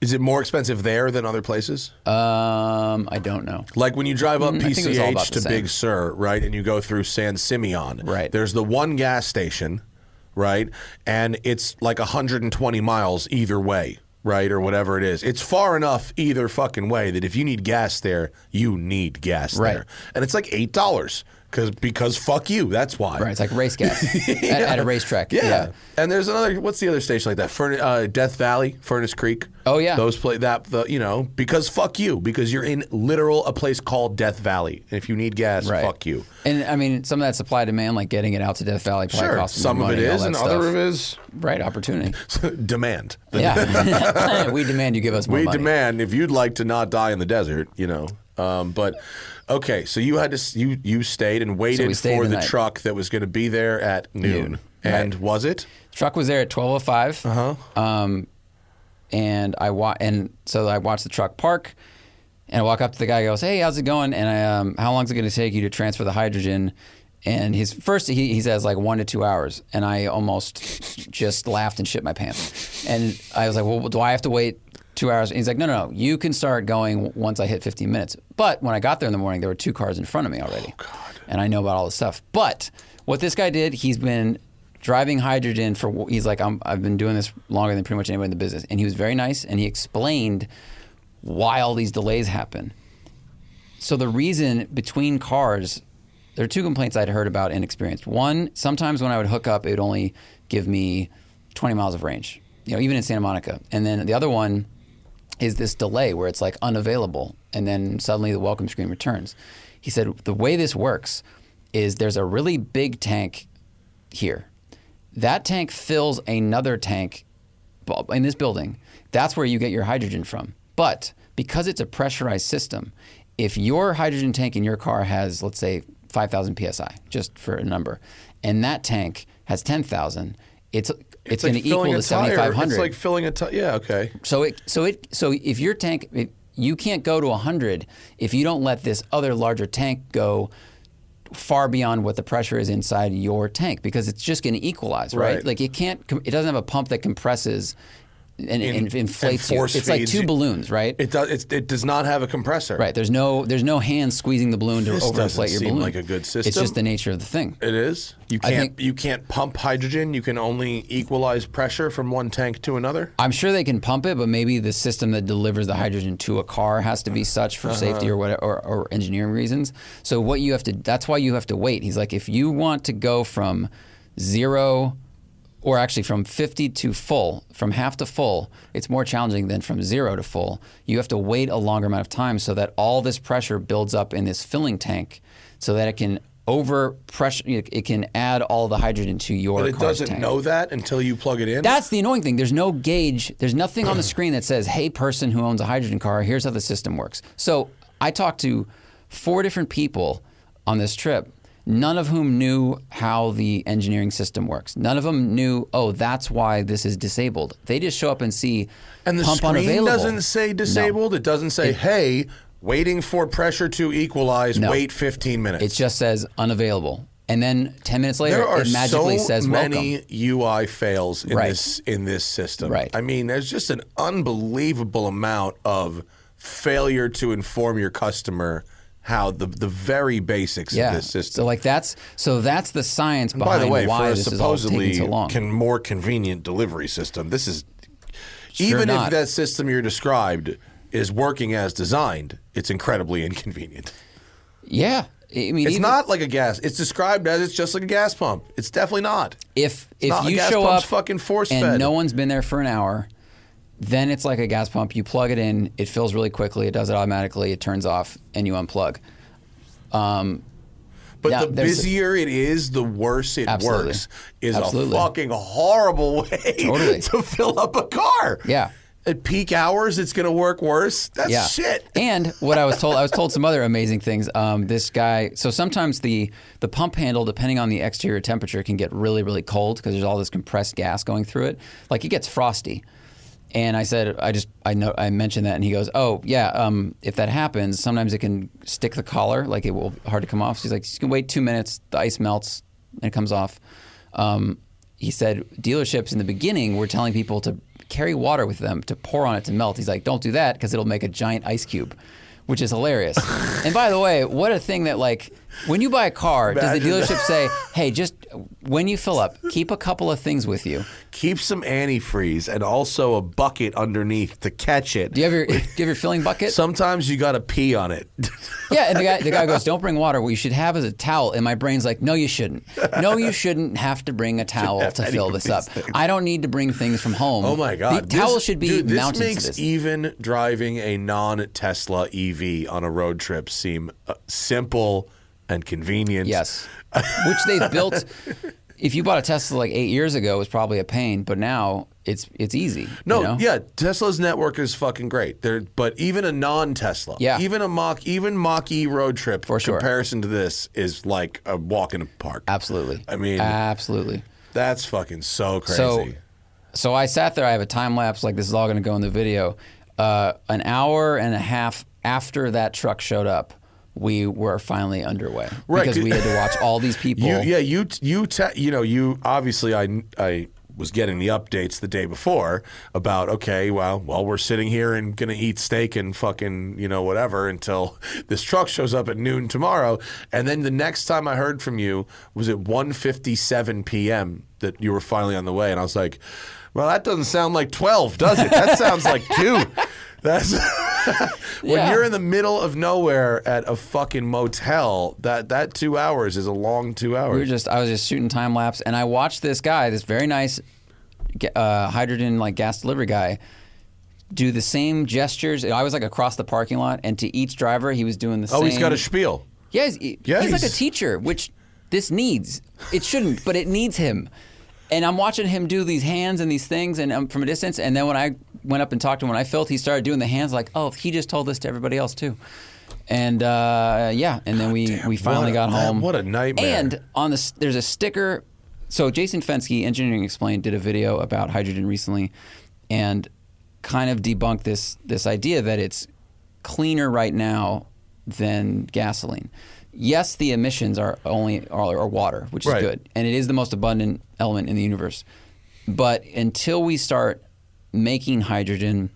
Is it more expensive there than other places? I don't know. Like when you drive up PCH to Big Sur, right, and you go through San Simeon, right? There's the one gas station, right, and it's like 120 miles either way, right, or whatever it is. It's far enough either fucking way that if you need gas there, you need gas there. And it's like $8. Because fuck you, that's why. Right, it's like race gas at a racetrack. Yeah. And there's another. What's the other station like that? Death Valley, Furnace Creek. Oh yeah, those play that. You know, because fuck you, because you're in literal a place called Death Valley. And if you need gas, fuck you. And I mean, some of that supply demand, like getting it out to Death Valley, probably costs some money, of it is, and stuff. Other of it is opportunity. Demand. Yeah, we demand you give us more money. We demand if you'd like to not die in the desert, you know. But okay, so you had to you stayed and waited for the truck that was going to be there at noon. And was it? The truck was there at 12:05. And I watched the truck park, and I walk up to the guy. He goes, "Hey, how's it going? And how long is it going to take you to transfer the hydrogen?" And his first, he says like 1 to 2 hours, and I almost just laughed and shit my pants. And I was like, "Well, do I have to wait 2 hours?" And he's like, no, you can start going once I hit 15 minutes. But when I got there in the morning, there were 2 cars in front of me already. Oh, God. And I know about all this stuff. But what this guy did, he's been driving hydrogen for, he's like, I've been doing this longer than pretty much anybody in the business. And he was very nice, and he explained why all these delays happen. So the reason between cars, there are 2 complaints I'd heard about and experienced. One, sometimes when I would hook up, it would only give me 20 miles of range, you know, even in Santa Monica. And then the other one is this delay where it's like unavailable, and then suddenly the welcome screen returns. He said, the way this works is there's a really big tank here. That tank fills another tank in this building. That's where you get your hydrogen from. But because it's a pressurized system, if your hydrogen tank in your car has, let's say, 5,000 PSI, just for a number, and that tank has 10,000, it's like going to equal to 7,500. It's like filling a tire. Yeah, okay. So if your tank, you can't go to 100 if you don't let this other larger tank go far beyond what the pressure is inside your tank, because it's just going to equalize, right? Like it can't. It doesn't have a pump that compresses and inflates you. It's like 2 balloons, right? It does not have a compressor. Right. There's no hand squeezing the balloon to overinflate your balloon. This doesn't seem like a good system. It's just the nature of the thing. It is. You can't pump hydrogen. You can only equalize pressure from one tank to another. I'm sure they can pump it, but maybe the system that delivers the hydrogen to a car has to be such for safety or whatever, or engineering reasons. So what you have to. That's why you have to wait. He's like, if you want to go from 0. Or actually from 50 to full, from half to full, it's more challenging than from 0 to full. You have to wait a longer amount of time so that all this pressure builds up in this filling tank so that it can over-pressure, it can add all the hydrogen to your car's tank. But it doesn't know that until you plug it in? That's the annoying thing. There's no gauge. There's nothing on the screen that says, hey, person who owns a hydrogen car, here's how the system works. So I talked to 4 different people on this trip, none of whom knew how the engineering system works. None of them knew, oh, that's why this is disabled. They just show up and see pump unavailable. And the screen doesn't say disabled? No. It doesn't say, hey, waiting for pressure to equalize, wait 15 minutes. It just says unavailable. And then 10 minutes later, it magically says welcome. There are so many UI fails in this system. Right. I mean, there's just an unbelievable amount of failure to inform your customer how the very basics of this system. So that's the science behind why this is all taking so long. By the way, for a supposedly more convenient delivery system, this is even if that system you're described is working as designed, it's incredibly inconvenient. Yeah, I mean, it's not like a gas. It's described as it's just like a gas pump. It's definitely not. If you show up fucking force-fed and no one's been there for an hour, then it's like a gas pump. You plug it in, it fills really quickly, it does it automatically, it turns off, and you unplug. But the busier it is, the worse it works. Is a fucking horrible way to fill up a car. Yeah. At peak hours, it's going to work worse. That's shit. And what I was told some other amazing things. This guy, so sometimes the pump handle, depending on the exterior temperature, can get really, really cold because there's all this compressed gas going through it. Like it gets frosty. And I said, I mentioned that, and he goes, oh yeah, if that happens, sometimes it can stick the collar, like it will be hard to come off. So he's like, you can wait 2 minutes, the ice melts, and it comes off. He said, dealerships in the beginning were telling people to carry water with them to pour on it to melt. He's like, don't do that because it'll make a giant ice cube, which is hilarious. And by the way, what a thing that like, when you buy a car, does the dealership say, hey, just when you fill up, keep a couple of things with you. Keep some antifreeze and also a bucket underneath to catch it. Do you have your filling bucket? Sometimes you got to pee on it. Yeah, and the guy goes, don't bring water. What you should have is a towel. And my brain's like, no, you shouldn't. No, you shouldn't have to bring a towel to fill this up. I don't need to bring things from home. Oh, my God. The towel should be mounted to this. This makes even driving a non-Tesla EV on a road trip seem simple and convenient. Yes. Which they've built. If you bought a Tesla like 8 years ago, it was probably a pain, but now it's easy. No, you know? Yeah, Tesla's network is fucking great. But even a non-Tesla, even Mach-E road trip for sure. Comparison to this is like a walk in the park. Absolutely. I mean, absolutely. That's fucking so crazy. So I sat there, I have a time lapse, like this is all going to go in the video. An hour and a half after that truck showed up, we were finally underway, right? Because we had to watch all these people. You obviously I was getting the updates the day before about okay, well we're sitting here and gonna eat steak and fucking whatever until this truck shows up at noon tomorrow, and then the next time I heard from you was at 1:57 p.m. that you were finally on the way, and I was like, well, that doesn't sound like 12, does it? That sounds like 2. That's when you're in the middle of nowhere at a fucking motel, that 2 hours is a long 2 hours. I was just shooting time lapse, and I watched this guy, this very nice hydrogen like gas delivery guy, do the same gestures. I was like across the parking lot, and to each driver he was doing the same. Oh, he's got a spiel. Yeah, he's like a teacher, which this needs. It shouldn't, but it needs him. And I'm watching him do these hands and these things, and from a distance. And then when I went up and talked to him, when I felt he started doing the hands, like, oh, he just told this to everybody else too. And and then we finally got home. What a nightmare! And there's a sticker. So Jason Fenske, Engineering Explained, did a video about hydrogen recently, and kind of debunked this idea that it's cleaner right now than gasoline. Yes, the emissions are only are water, which is good, and it is the most abundant element in the universe. But until we start making hydrogen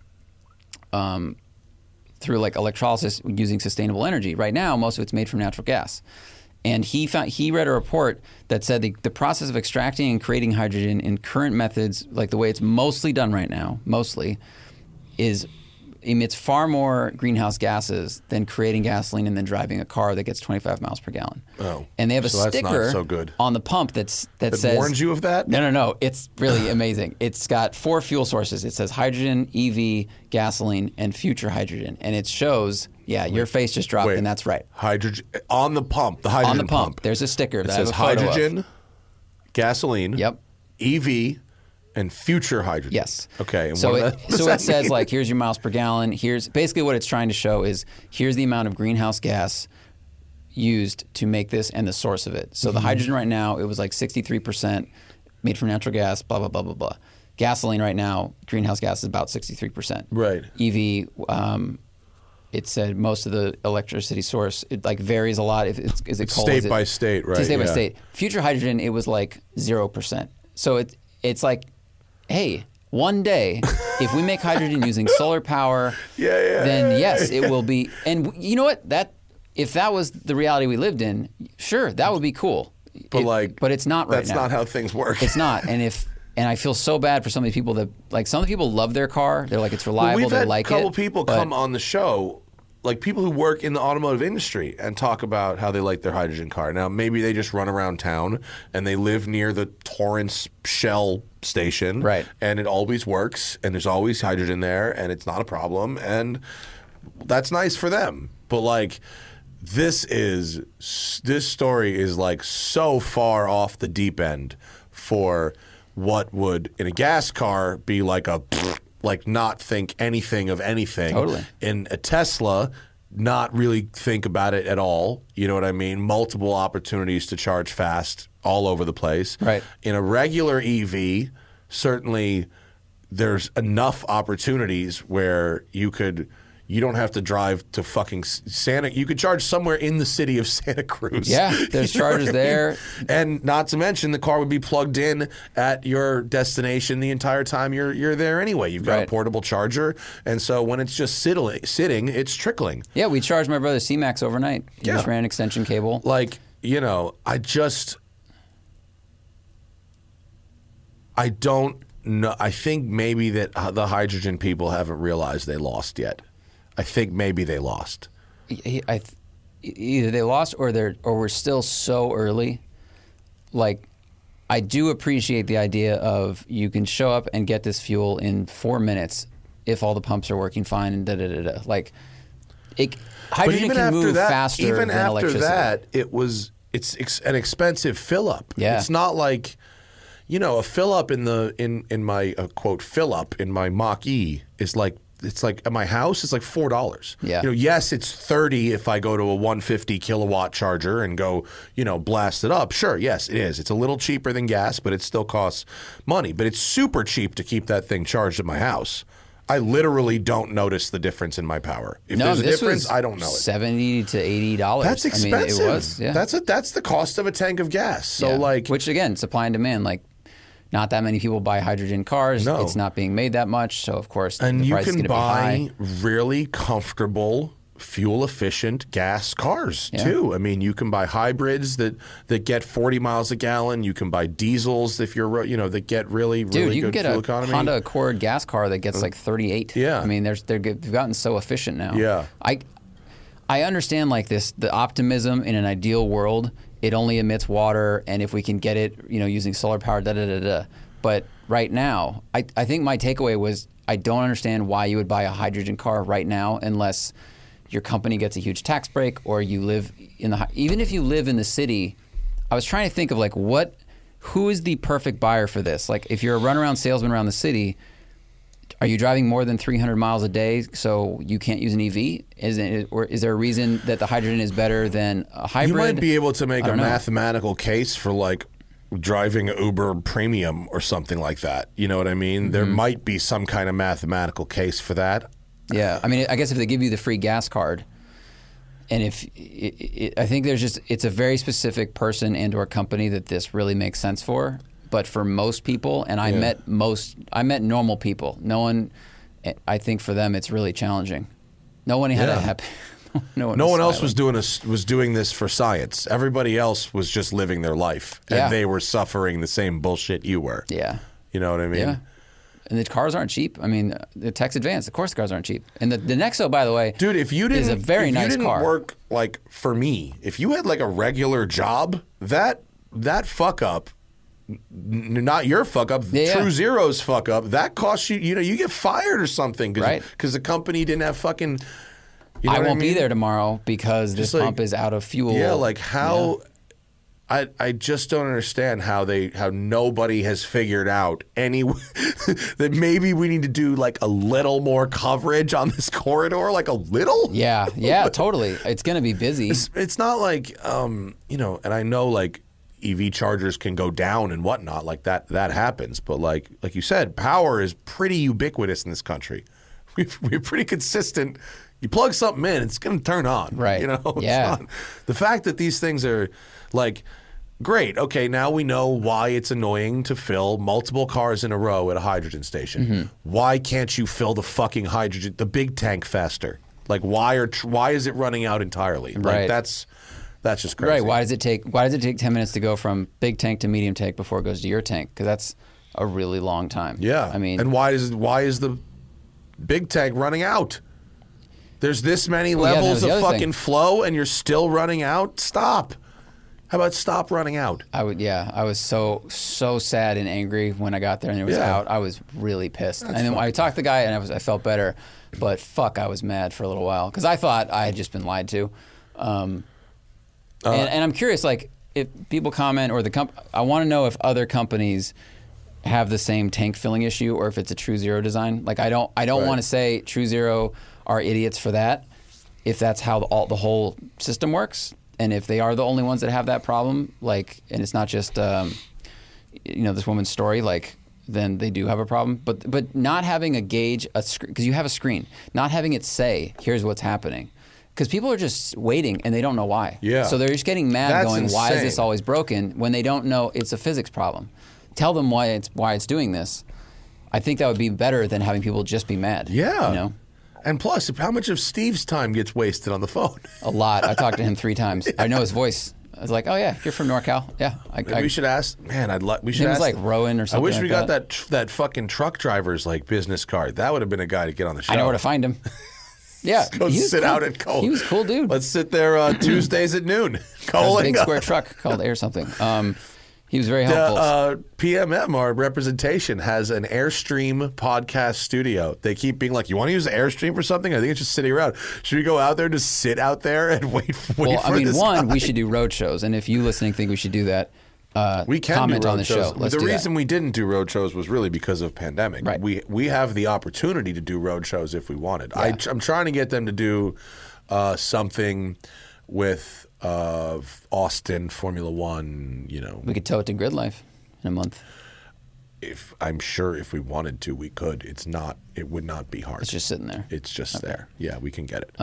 through like electrolysis using sustainable energy, right now most of it's made from natural gas. And he read a report that said the process of extracting and creating hydrogen in current methods, like the way it's mostly done right now, emits far more greenhouse gases than creating gasoline and then driving a car that gets 25 miles per gallon. Oh, and they have a sticker on the pump that says warns you of that. No, it's really amazing. It's got 4 fuel sources. It says hydrogen, EV, gasoline, and future hydrogen, and it shows. Yeah, your face just dropped, and that's right. Hydrogen on the pump. The hydrogen on the pump. There's a sticker that says hydrogen, gasoline. Yep. EV. And future hydrogen. Yes. Okay. And so it says like, here's your miles per gallon. Here's basically what it's trying to show is here's the amount of greenhouse gas used to make this and the source of it. So the hydrogen right now, it was like 63% made from natural gas, blah, blah, blah, blah, blah. Gasoline right now, greenhouse gas is about 63%. Right. EV, it said most of the electricity source, it like varies a lot. Is it coal? State by state, right? State by state. Future hydrogen, it was like 0%. So it's like, hey, one day, if we make hydrogen using solar power, then yes, it will be. And you know what? If that was the reality we lived in, sure, that would be cool. But it's not right now. That's not how things work. It's not. And I feel so bad for some of the people that like. Some of the people love their car. They're like, it's reliable. Well, they like it. We've had a couple people come on the show, like people who work in the automotive industry, and talk about how they like their hydrogen car. Now, maybe they just run around town and they live near the Torrance Shell station, right? And it always works, and there's always hydrogen there, and it's not a problem, and that's nice for them. But like, this story is like so far off the deep end for what would in a gas car be like a like not think anything of anything. Totally. In a Tesla, not really think about it at all. You know what I mean? Multiple opportunities to charge fast all over the place. Right. In a regular EV, certainly there's enough opportunities where you could, you don't have to drive to fucking Santa. You could charge somewhere in the city of Santa Cruz. Yeah, there's charges there. And not to mention the car would be plugged in at your destination the entire time you're there anyway. You've got a portable charger. And so when it's just sitting, it's trickling. Yeah, we charged my brother's C-Max overnight. He just ran an extension cable. Like, you know, I don't know. I think maybe that the hydrogen people haven't realized they lost yet. I think maybe they lost. Either they lost or we're still so early. Like, I do appreciate the idea of you can show up and get this fuel in 4 minutes if all the pumps are working fine and da-da-da-da. Like, hydrogen can move faster than electricity. Even after that, it's an expensive fill-up. Yeah. It's not like... You know, a fill up in my Mach-E is like, it's like at my house it's like $4. Yeah. You know, yes, it's $30 if I go to a 150 kilowatt charger and go, you know, blast it up. Sure, yes, it is. It's a little cheaper than gas, but it still costs money. But it's super cheap to keep that thing charged at my house. I literally don't notice the difference in my power. If there's a difference, I don't know it. $70 to $80. That's expensive. I mean, it was, yeah. That's the cost of a tank of gas. So like, which again, supply and demand, like. Not that many people buy hydrogen cars. No. It's not being made that much, so of course the price is going to be high. And you can buy really comfortable, fuel-efficient gas cars too. I mean, you can buy hybrids that get 40 miles a gallon. You can buy diesels if you're that get really good fuel economy. Dude, you can get a Honda Accord gas car that gets like 38. Yeah, I mean, they've gotten so efficient now. Yeah, I understand like this the optimism in an ideal world. It only emits water, and if we can get it, using solar power, But right now, I think my takeaway was I don't understand why you would buy a hydrogen car right now unless your company gets a huge tax break or you live in the even if you live in the city. I was trying to think of like who is the perfect buyer for this? Like if you're a runaround salesman around the city, are you driving more than 300 miles a day so you can't use an EV? Is there a reason that the hydrogen is better than a hybrid? You might be able to make a mathematical case for like driving Uber Premium or something like that. You know what I mean? Mm-hmm. There might be some kind of mathematical case for that. Yeah. I mean, I guess if they give you the free gas card and I think there's just, it's a very specific person and or company that this really makes sense for. But for most people, and I met normal people. No one, I think for them, it's really challenging. No one had a happy. No one else was doing this for science. Everybody else was just living their life, and they were suffering the same bullshit you were. Yeah, you know what I mean. Yeah. And the cars aren't cheap. I mean, the Tex Advance, of course, the cars aren't cheap. And the Nexo, by the way, dude, is a very nice car. Work like for me, if you had like a regular job, that fuck up. Not your fuck up, True Zero's fuck up. That costs you, you get fired or something because the company didn't have fucking. You know I won't be there tomorrow because just this like, pump is out of fuel. Yeah, like how? Yeah. I just don't understand how nobody has figured out that maybe we need to do like a little more coverage on this corridor, like a little. Yeah, totally. It's gonna be busy. It's not like and I know like. EV chargers can go down and whatnot, like that happens. But like you said, power is pretty ubiquitous in this country. We're pretty consistent. You plug something in, it's going to turn on. Right. It's not, the fact that these things are like, great, okay, now we know why it's annoying to fill multiple cars in a row at a hydrogen station. Mm-hmm. Why can't you fill the fucking hydrogen, the big tank faster? Like why is it running out entirely? Like That's just crazy. Right. Why does it take 10 minutes to go from big tank to medium tank before it goes to your tank? Because that's a really long time. Yeah. I mean, and why is the big tank running out? There's this many levels of fucking flow, and you're still running out. Stop. How about stop running out? I was so sad and angry when I got there and it was out. I was really pissed. That's and then I talked to the guy and I felt better, but fuck, I was mad for a little while because I thought I had just been lied to. And I'm curious, like, if people comment or I want to know if other companies have the same tank filling issue or if it's a True Zero design. Like, I don't want to say True Zero are idiots for that if that's how the whole system works. And if they are the only ones that have that problem, like, and it's not just, this woman's story, like, then they do have a problem. But not having a gauge, because you have a screen, not having it say, here's what's happening. Because people are just waiting and they don't know why. Yeah. So they're just getting mad going, why is this always broken? When they don't know it's a physics problem. Tell them why it's doing this. I think that would be better than having people just be mad. Yeah. You know? And plus, how much of Steve's time gets wasted on the phone? A lot. I talked to him 3 times. Yeah. I know his voice. I was like, oh yeah, you're from NorCal. Yeah. We should ask. Man, we should ask. It was like Rowan or something. I wish we got that fucking truck driver's like business card. That would have been a guy to get on the show. I know where to find him. Yeah. Let's go sit out at Cole. He was cool, dude. Let's sit there Tuesdays at noon. Cole. Big square truck called Air something. He was very helpful. PMM, our representation, has an Airstream podcast studio. They keep being like, you want to use Airstream for something? I think it's just sitting around. Should we go out there, just sit out there and wait for this guy? We should do road shows. And if you listening think we should do that, we can comment on the show. The reason we didn't do road shows was really because of pandemic. Right. We have the opportunity to do road shows if we wanted. Yeah. I'm trying to get them to do something with... of Austin Formula One, you know. We could tow it to Grid Life in a month. If we wanted to, we could. It would not be hard. It's just sitting there. It's just there. Yeah, we can get it.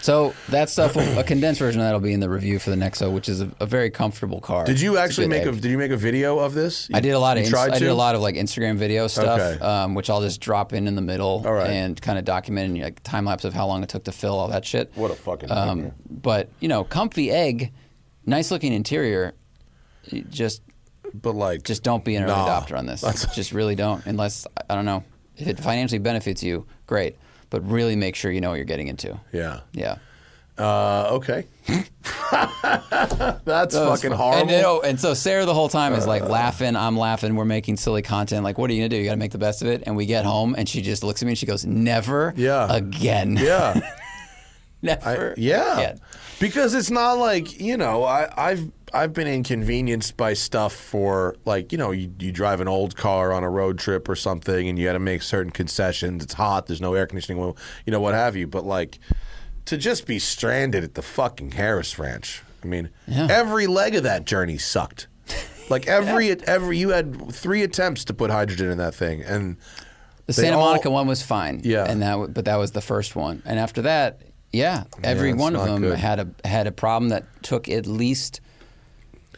So that stuff, a condensed version of that will be in the review for the Nexo, which is a very comfortable car. Did you actually did you make a video of this? I did a lot of like Instagram video stuff, okay. Which I'll just drop in the middle and kind of document and like time lapse of how long it took to fill all that shit. What a fucking nightmare. But you know, comfy egg, nice looking interior, just don't be an early adopter on this. Just really don't. Unless, I don't know, if it financially benefits you, great. But really make sure you know what you're getting into. Yeah. Yeah. Okay. That's fucking horrible. And so Sarah the whole time is like laughing. I'm laughing. We're making silly content. Like, what are you going to do? You got to make the best of it. And we get home and she just looks at me and she goes, never again. Yeah. Never again. Because it's not like, you know, I've been inconvenienced by stuff for, like, you know, you drive an old car on a road trip or something and you got to make certain concessions. It's hot. There's no air conditioning, you know, what have you. But, like, to just be stranded at the fucking Harris Ranch, I mean, every leg of that journey sucked. Like, you had 3 attempts to put hydrogen in that thing. And the Santa Monica one was fine. Yeah. But that was the first one. And after that, every one of them had a problem that took at least...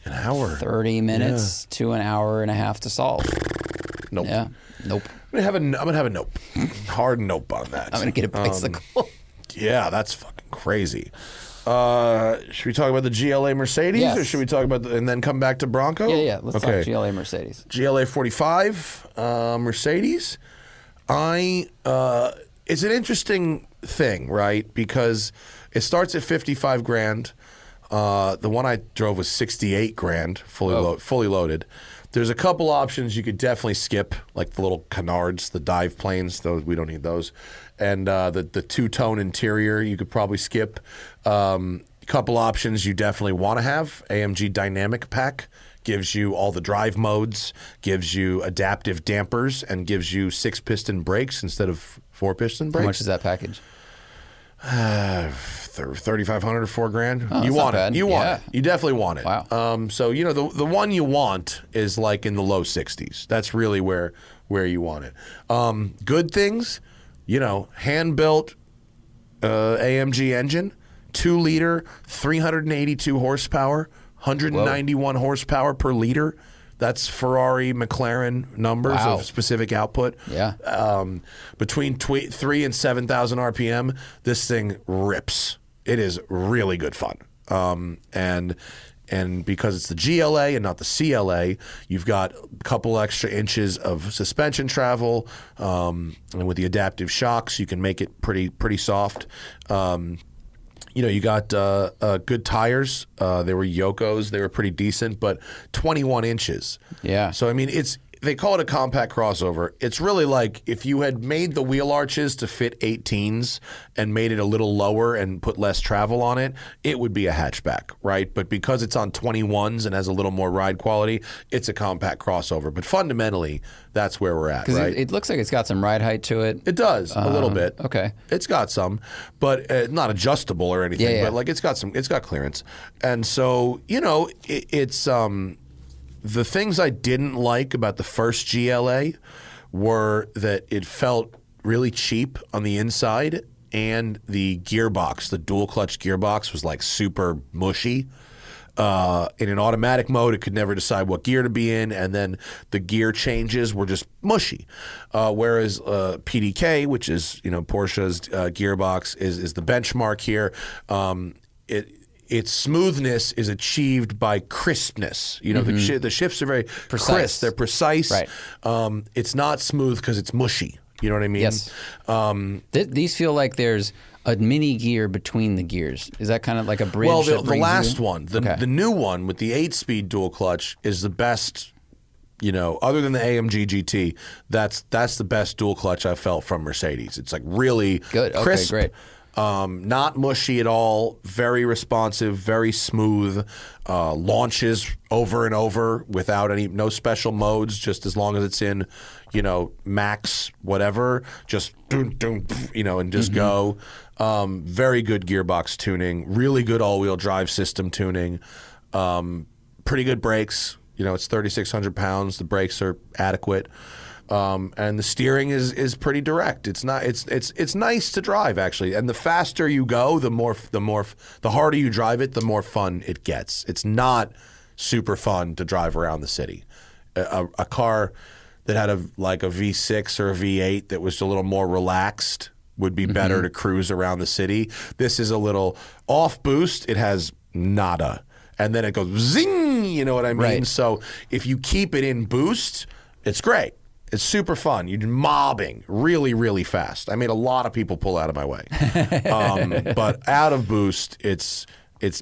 an hour. 30 minutes to an hour and a half to solve. Nope. Yeah. Nope. I'm gonna have a nope. Hard nope on that. I'm gonna get a bicycle. Yeah, that's fucking crazy. Should we talk about the GLA Mercedes or should we talk about and then come back to Bronco? Yeah. Let's talk GLA Mercedes. GLA 45 Mercedes. It's an interesting thing, right? Because it starts at $55,000. The one I drove was $68,000, fully loaded. There's a couple options you could definitely skip, like the little canards, the dive planes. Those we don't need those, and the two-tone interior you could probably skip. Couple options you definitely want to have: AMG Dynamic Pack gives you all the drive modes, gives you adaptive dampers, and gives you 6-piston brakes instead of 4-piston brakes. How much is that package? $3,500 or $4,000. Oh, you want it. You want it. You definitely want it. Wow. So, you know, the one you want is like in the low 60s. That's really where you want it. Good things, you know, hand-built AMG engine, 2-liter, 382 horsepower, 191 horsepower per liter. That's Ferrari, McLaren numbers of specific output. Yeah. Between 3 and 7,000 RPM, this thing rips. It is really good fun. And because it's the GLA and not the CLA, you've got a couple extra inches of suspension travel. And with the adaptive shocks, you can make it pretty soft. You know, you got good tires. They were Yokos. They were pretty decent, but 21 inches. Yeah. So, I mean, they call it a compact crossover. It's really like if you had made the wheel arches to fit 18s and made it a little lower and put less travel on it, it would be a hatchback, right? But because it's on 21s and has a little more ride quality, it's a compact crossover. But fundamentally, that's where we're at, right? It looks like it's got some ride height to it. It does, a little bit. Okay. It's got some, but not adjustable or anything. Yeah. But like it's got clearance. And so, you know, it's The things I didn't like about the first GLA were that it felt really cheap on the inside, and the gearbox, the dual clutch gearbox, was like super mushy. In an automatic mode, it could never decide what gear to be in, and then the gear changes were just mushy. Whereas PDK, which is, you know, Porsche's gearbox, is the benchmark here. Its smoothness is achieved by crispness. You know, the shifts are very precise. Crisp. They're precise. Right. It's not smooth because it's mushy. You know what I mean? Yes. These feel like there's a mini gear between the gears. Is that kind of like a bridge? Well, the last one, the new one with the 8-speed dual clutch, is the best. You know, other than the AMG GT, that's the best dual clutch I felt from Mercedes. It's like really good, crisp, okay, great, not mushy at all. Very responsive, very smooth. Launches over and over without no special modes. Just as long as it's in, you know, max whatever. Just doom, doom, you know, and just go. Very good gearbox tuning, really good all-wheel drive system tuning, pretty good brakes. You know, it's 3,600 pounds. The brakes are adequate, and the steering is pretty direct. It's not. It's nice to drive, actually. And the faster you go, the harder you drive it, the more fun it gets. It's not super fun to drive around the city. A car that had like a V6 or a V8 that was a little more relaxed would be better to cruise around the city. This is a little off boost. It has nada. And then it goes zing, you know what I mean? Right. So if you keep it in boost, it's great. It's super fun. You're mobbing really, really fast. I made a lot of people pull out of my way. But out of boost, it's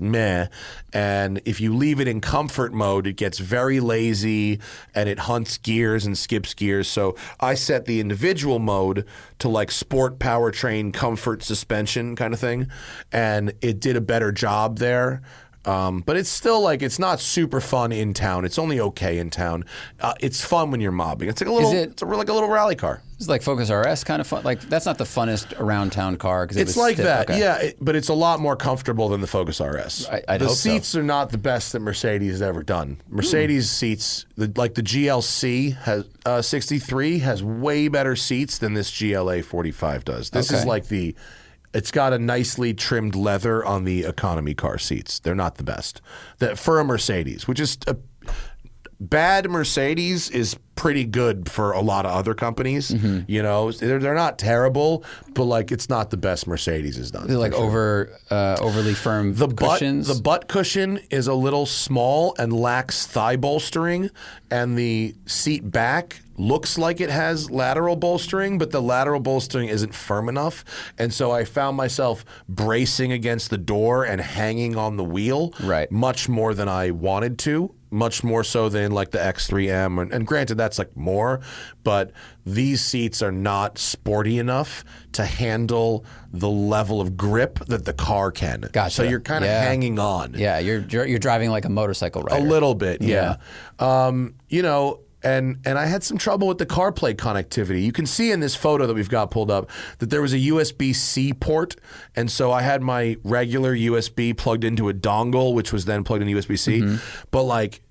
meh, and if you leave it in comfort mode, it gets very lazy, and it hunts gears and skips gears. So I set the individual mode to like sport powertrain comfort suspension kind of thing, and it did a better job there. But it's still like, it's not super fun in town. It's only okay in town. It's fun when you're mobbing. It's like a little rally car. It's like Focus RS kind of fun. Like, that's not the funnest around town car. It's like stiff. That, okay. Yeah. But it's a lot more comfortable than the Focus RS. I'd hope so. The seats are not the best that Mercedes has ever done. Mercedes seats, like the GLC 63 has way better seats than this GLA 45 does. This is like it's got a nicely trimmed leather on the economy car seats. They're not the best. For a Mercedes, which is a bad Mercedes, is pretty good for a lot of other companies. You know, they're not terrible, but like, it's not the best Mercedes has done. They're like overly firm cushions. The butt cushion is a little small and lacks thigh bolstering, and the seat back looks like it has lateral bolstering, but the lateral bolstering isn't firm enough. And so I found myself bracing against the door and hanging on the wheel much more than I wanted to, much more so than like the X3M. And granted, that's like more, but these seats are not sporty enough to handle the level of grip that the car can. Gotcha. So you're kind of hanging on. Yeah, you're driving like a motorcycle rider. A little bit, yeah. You know, And I had some trouble with the CarPlay connectivity. You can see in this photo that we've got pulled up that there was a USB-C port, and so I had my regular USB plugged into a dongle, which was then plugged into USB-C. But like,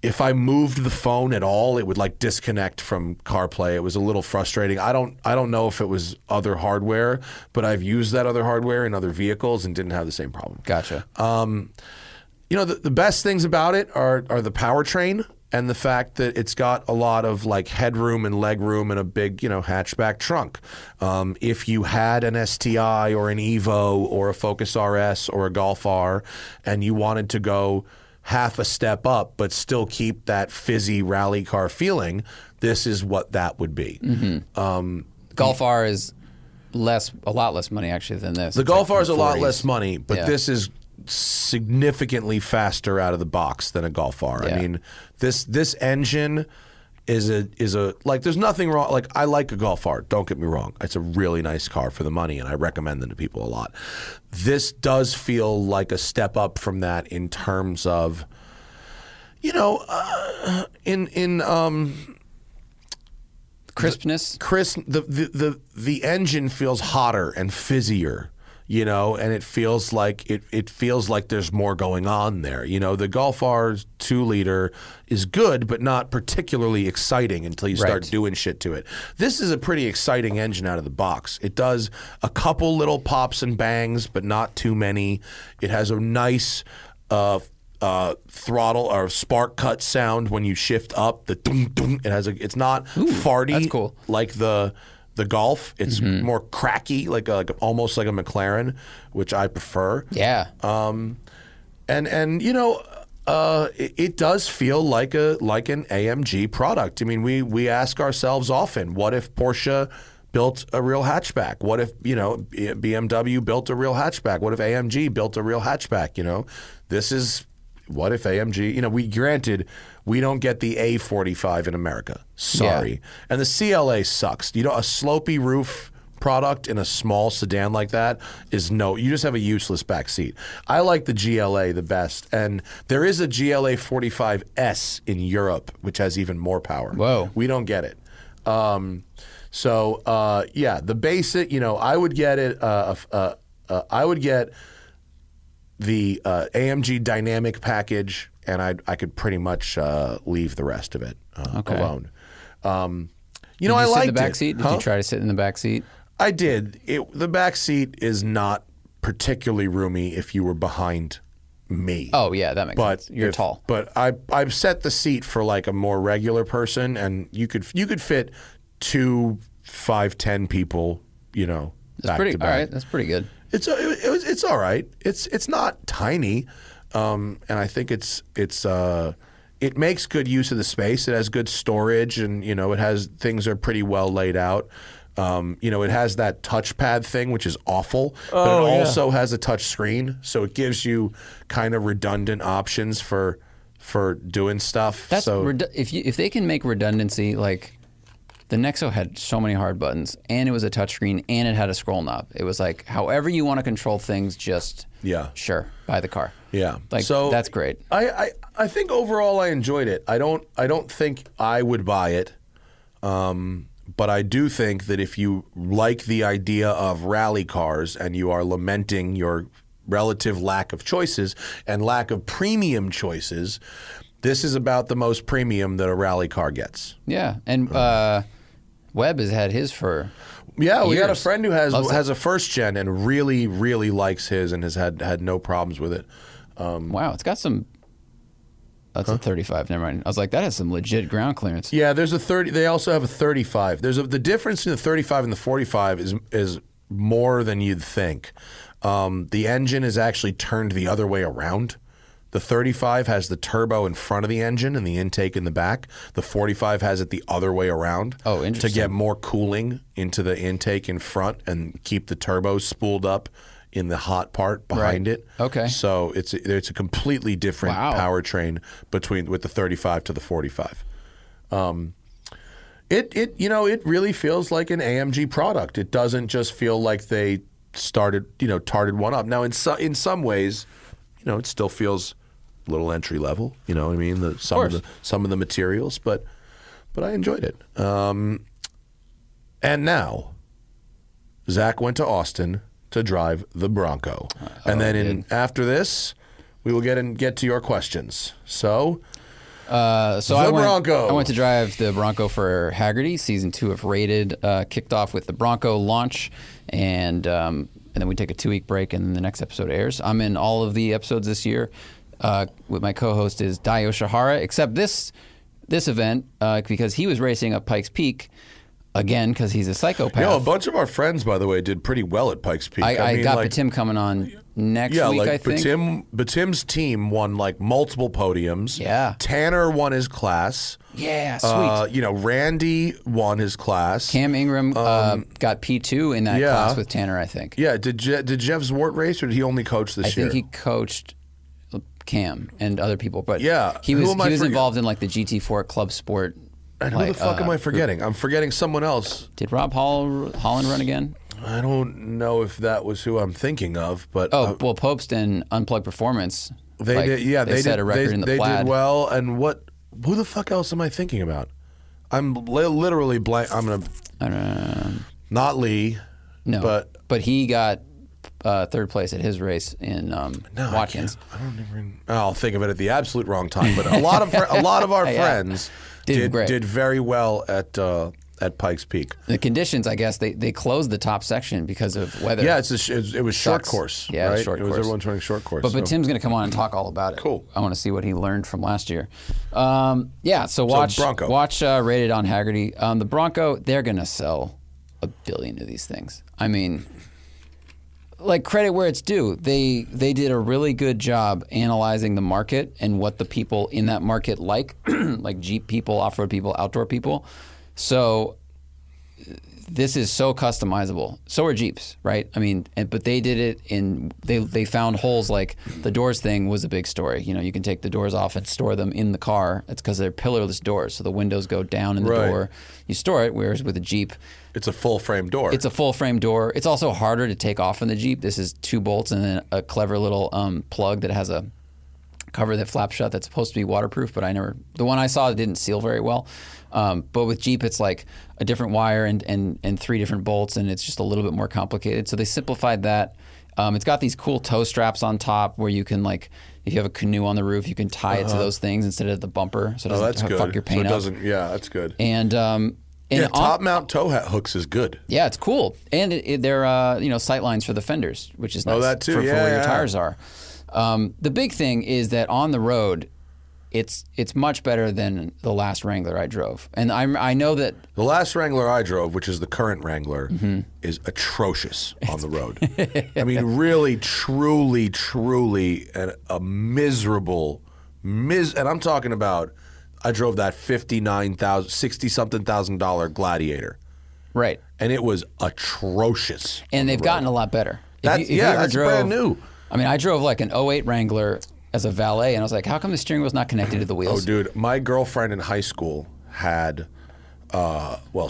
if I moved the phone at all, it would like disconnect from CarPlay. It was a little frustrating. I don't know if it was other hardware, but I've used that other hardware in other vehicles and didn't have the same problem. Gotcha. You know, the best things about it are the powertrain. And the fact that it's got a lot of like headroom and leg room and a big, you know, hatchback trunk. If you had an STI or an Evo or a Focus RS or a Golf R and you wanted to go half a step up but still keep that fizzy rally car feeling, this is what that would be. Golf R is a lot less money actually than this. The Golf R is a lot less money, but this is significantly faster out of the box than a Golf R. I mean, this engine is like, there's nothing wrong. Like, I like a Golf R, don't get me wrong. It's a really nice car for the money, and I recommend them to people a lot. This does feel like a step up from that in terms of, you know, crispness. The engine feels hotter and fizzier. you know, and it feels like it feels like there's more going on there. You know, the Golf R 2-liter is good, but not particularly exciting until you start doing shit to it. This is a pretty exciting engine out of the box. It does a couple little pops and bangs, but not too many. It has a nice throttle or spark cut sound when you shift up. The doom doom. It has a. It's not farty. That's cool. Like the Golf. It's more cracky, like almost like a McLaren, which I prefer. Yeah. And you know, it does feel like an AMG product. I mean, we ask ourselves often, what if Porsche built a real hatchback? What if, you know, BMW built a real hatchback? What if AMG built a real hatchback? You know, this is what if AMG, you know, we don't get the A45 in America. Sorry. Yeah. And the CLA sucks. You know, a slopey roof product in a small sedan like that is you just have a useless backseat. I like the GLA the best, and there is a GLA 45S in Europe, which has even more power. Whoa. We don't get it. So the basic, you know, I would get it. I would get the AMG Dynamic package, and I could pretty much leave the rest of it alone. You know, I liked it. Did you sit in the back seat? Did you try to sit in the back seat? I did. The back seat is not particularly roomy if you were behind me. Oh yeah, that makes sense. You're tall. But I've set the seat for like a more regular person, and you could fit 2 5-10 people, you know, that's pretty all right. That's pretty good. It's all right. It's not tiny, and I think it makes good use of the space. It has good storage, and you know, it has things are pretty well laid out. You know, it has that touchpad thing, which is awful, but it also has a touch screen, so it gives you kind of redundant options for doing stuff. If they can make redundancy like. The Nexo had so many hard buttons, and it was a touchscreen, and it had a scroll knob. It was like, however you want to control things, just buy the car. Yeah, like so that's great. I think overall I enjoyed it. I don't think I would buy it, but I do think that if you like the idea of rally cars and you are lamenting your relative lack of choices and lack of premium choices, this is about the most premium that a rally car gets. Yeah, and. Webb has had his for years. We got a friend who has a first gen and really, really likes his and has had no problems with it. Wow, it's got some. That's a 35. Never mind. I was like, that has some legit ground clearance. Yeah, there's a 30. They also have a 35. The difference in the 35 and the 45 is more than you'd think. The engine is actually turned the other way around. The 35 has the turbo in front of the engine and the intake in the back. The 45 has it the other way around. Oh, interesting. To get more cooling into the intake in front and keep the turbo spooled up in the hot part behind it. Okay. So it's a completely different powertrain with the 35 to the 45. It really feels like an AMG product. It doesn't just feel like they tarted one up. Now in some ways, you know, it still feels little entry level, you know what I mean, some of the materials, but I enjoyed it. And now Zach went to Austin to drive the Bronco. After this we will get to your questions. So I went to drive the Bronco for Hagerty. Season 2 of Rated kicked off with the Bronco launch, and then we take a 2-week break, and then the next episode airs. I'm in all of the episodes this year. With my co-host is Daiyo Shihara, except this event because he was racing up Pikes Peak again because he's a psychopath. You know, a bunch of our friends, by the way, did pretty well at Pikes Peak. I mean, got Batim coming on next week. I think. Batim's team won like multiple podiums. Yeah, Tanner won his class. Yeah, sweet. You know, Randy won his class. Cam Ingram got P2 in that class with Tanner, I think. Yeah. Did Jeff Zwart race, or did he only coach this year? I think he coached Cam and other people, but he was involved in like the GT4 Club Sport. And who the fuck am I forgetting? I'm forgetting someone else. Did Rob Holland run again? I don't know if that was who I'm thinking of, but well, Popst and Unplugged Performance. They did. Yeah, they set a record in the plaid. They did well, and what? Who the fuck else am I thinking about? I'm literally blank. I don't know. Not Lee. No, but he got third place at his race in Watkins. I'll think of it at the absolute wrong time. But a lot of our friends did very well at Pikes Peak. The conditions, I guess, they closed the top section because of weather. Yeah, it was short course. Yeah, right? It was short course. Everyone's running short course. But Tim's going to come on and talk all about it. Cool. I want to see what he learned from last year. So watch Rated on Hagerty. The Bronco, they're going to sell a billion of these things. I mean, like, credit where it's due. They did a really good job analyzing the market and what the people in that market like, like Jeep people, off-road people, outdoor people. So this is so customizable. So are Jeeps, right? I mean, but they did it in, they found holes. Like the doors thing was a big story. You know, you can take the doors off and store them in the car. It's because they're pillarless doors. So the windows go down in the door. You store it, whereas with a Jeep, it's a full-frame door. It's a full-frame door. It's also harder to take off in the Jeep. This is two bolts and then a clever little plug that has a cover that flaps shut that's supposed to be waterproof, but the one I saw didn't seal very well. But with Jeep, it's like a different wire and three different bolts, and it's just a little bit more complicated. So they simplified that. It's got these cool tow straps on top where you can, like, if you have a canoe on the roof, you can tie it to those things instead of the bumper, so it doesn't fuck your paint up. Yeah, that's good. And top mount tow hooks is good. Yeah, it's cool, and they're sight lines for the fenders, which is nice that too. For where your tires are. The big thing is that on the road, it's much better than the last Wrangler I drove. And I know that the last Wrangler I drove, which is the current Wrangler, is atrocious on the road. I mean, really, truly a miserable and I'm talking about, I drove that $60,000-something Gladiator. Right. And it was atrocious. And they've gotten a lot better. That's brand new. I mean, I drove like an 08 Wrangler as a valet, and I was like, how come the steering wheel's not connected to the wheels? Oh, dude, my girlfriend in high school had,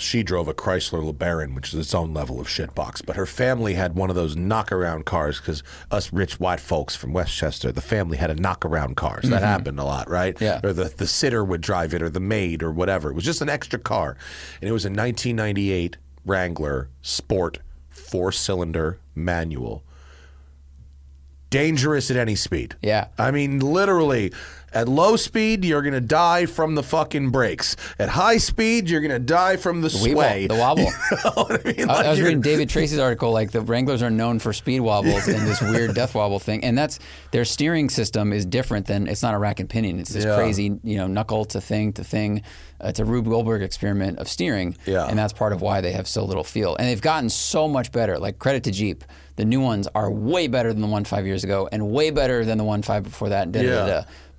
she drove a Chrysler LeBaron, which is its own level of shitbox, but her family had one of those knockaround cars because us rich white folks from Westchester, the family had a knockaround car. So that happened a lot, right? Yeah. Or the sitter would drive it, or the maid, or whatever. It was just an extra car. And it was a 1998 Wrangler Sport 4-cylinder manual. Dangerous at any speed. Yeah. I mean, literally, at low speed, you're going to die from the fucking brakes. At high speed, you're going to die from the sway. The wobble. You know what I mean? I was reading David Tracy's article, like, the Wranglers are known for speed wobbles and this weird death wobble thing. And that's, their steering system is different than, it's not a rack and pinion. It's this crazy, knuckle to thing to thing. It's a Rube Goldberg experiment of steering. Yeah. And that's part of why they have so little feel. And they've gotten so much better. Like, credit to Jeep. The new ones are way better than the 1.5 years ago, and way better than the 1.5 before that.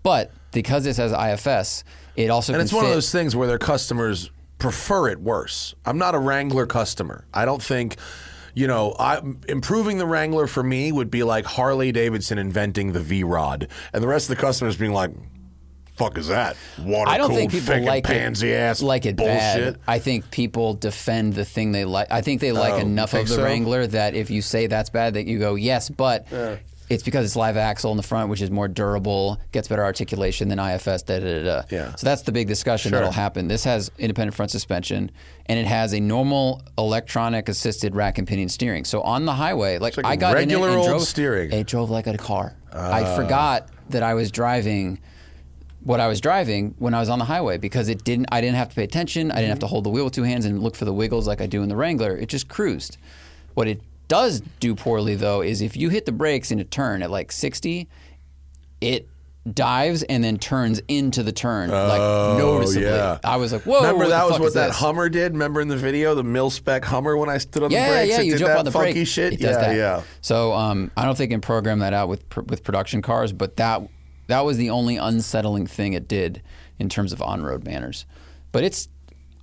But because it says IFS, it also and it's one of those things where their customers prefer it worse. I'm not a Wrangler customer. I don't think, improving the Wrangler for me would be like Harley Davidson inventing the V-Rod, and the rest of the customers being like, "Fuck is that water-cooled?" I don't think people like pansy ass bullshit. Bad. I think people defend the thing they like. I think they like enough of the Wrangler that if you say that's bad, that you go, yes, but it's because it's live axle in the front, which is more durable, gets better articulation than IFS. Yeah. So that's the big discussion that'll happen. This has independent front suspension, and it has a normal electronic assisted rack and pinion steering. So on the highway, like I got regular in it and drove steering. I drove like a car. I forgot that I was driving. What I was driving when I was on the highway, because I didn't have to pay attention. I didn't have to hold the wheel with two hands and look for the wiggles like I do in the Wrangler. It just cruised. What it does do poorly, though, is if you hit the brakes in a turn at like 60, it dives and then turns into the turn, noticeably. Yeah. I was like, whoa, remember that was what that Hummer did? Remember in the video, the mil-spec Hummer, when I stood on the brakes? Yeah, you jump on the brake. Funky shit? It does that. Yeah. So I don't think I can program that out with production cars, but that was the only unsettling thing it did in terms of on-road manners. But it's...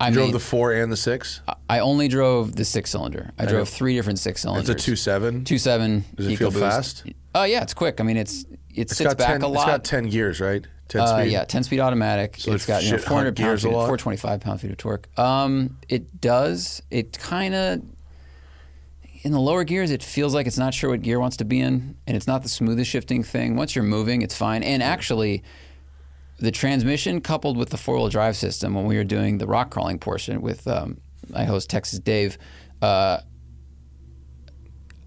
You drove the 4 and the 6? I only drove the 6-cylinder. I drove 3 different 6-cylinders. It's a 2.7? 2.7. Does it feel fast? Yeah, it's quick. I mean, it sits back a lot. It's got 10 gears, right? 10 speed? Yeah, 10-speed automatic. So it's got 400 pounds, 425 pound-feet of torque. It does. It kind of... In the lower gears, it feels like it's not sure what gear wants to be in, and it's not the smoothest shifting thing. Once you're moving, it's fine. And actually, the transmission coupled with the four-wheel drive system, when we were doing the rock crawling portion with my host Texas Dave,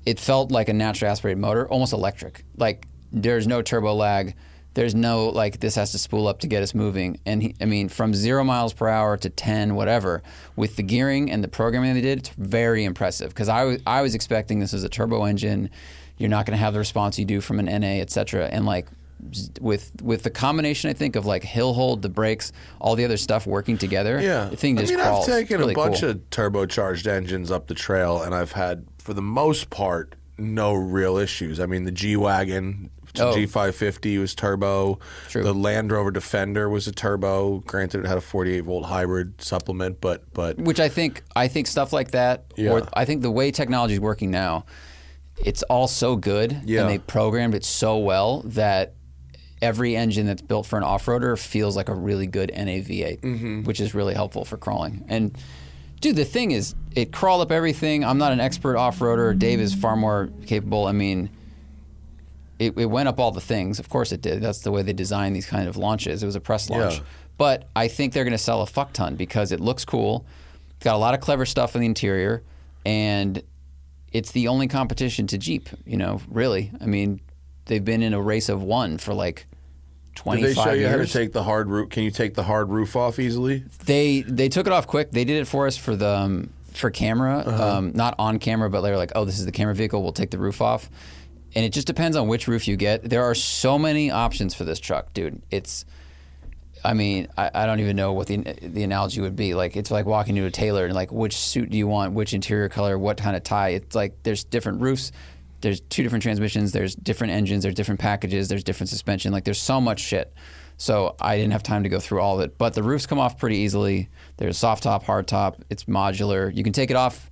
it felt like a naturally aspirated motor, almost electric. Like, there's no turbo lag. There's no, like, this has to spool up to get us moving. And, I mean, from 0 miles per hour to 10, whatever, with the gearing and the programming they did, it's very impressive. Because I was expecting this as a turbo engine. You're not going to have the response you do from an NA, et cetera. And, like, with the combination, I think, of, like, hill hold, the brakes, all the other stuff working together, yeah. The thing just crawls. I've taken really a bunch of turbocharged engines up the trail, and I've had, for the most part, no real issues. I mean, the G-Wagon... G550 was turbo. True. The Land Rover Defender was a turbo. Granted, it had a 48-volt hybrid supplement, but which I think stuff like that. Yeah. Or I think the way technology is working now, it's all so good, yeah. And they programmed it so well that every engine that's built for an off-roader feels like a really good NA V8, mm-hmm. which is really helpful for crawling. And dude, the thing is, it crawled up everything. I'm not an expert off-roader. Dave is far more capable. I mean. It went up all the things. Of course it did. That's the way they design these kind of launches. It was a press launch. Yeah. But I think they're going to sell a fuck ton because it looks cool. It's got a lot of clever stuff in the interior. And it's the only competition to Jeep, you know, really. I mean, they've been in a race of one for like 25 years. Did they show you how to take the hard roof? Can you take the hard roof off easily? They took it off quick. They did it for us for the for camera. Uh-huh. Not on camera, but they were like, oh, this is the camera vehicle. We'll take the roof off. And it just depends on which roof you get. There are so many options for this truck, dude. It's, I mean, I don't even know what the analogy would be. Like, it's like walking into a tailor and like, which suit do you want? Which interior color? What kind of tie? It's like there's different roofs. There's 2 different transmissions. There's different engines. There's different packages. There's different suspension. Like, there's so much shit. So I didn't have time to go through all of it. But the roofs come off pretty easily. There's soft top, hard top. It's modular. You can take it off.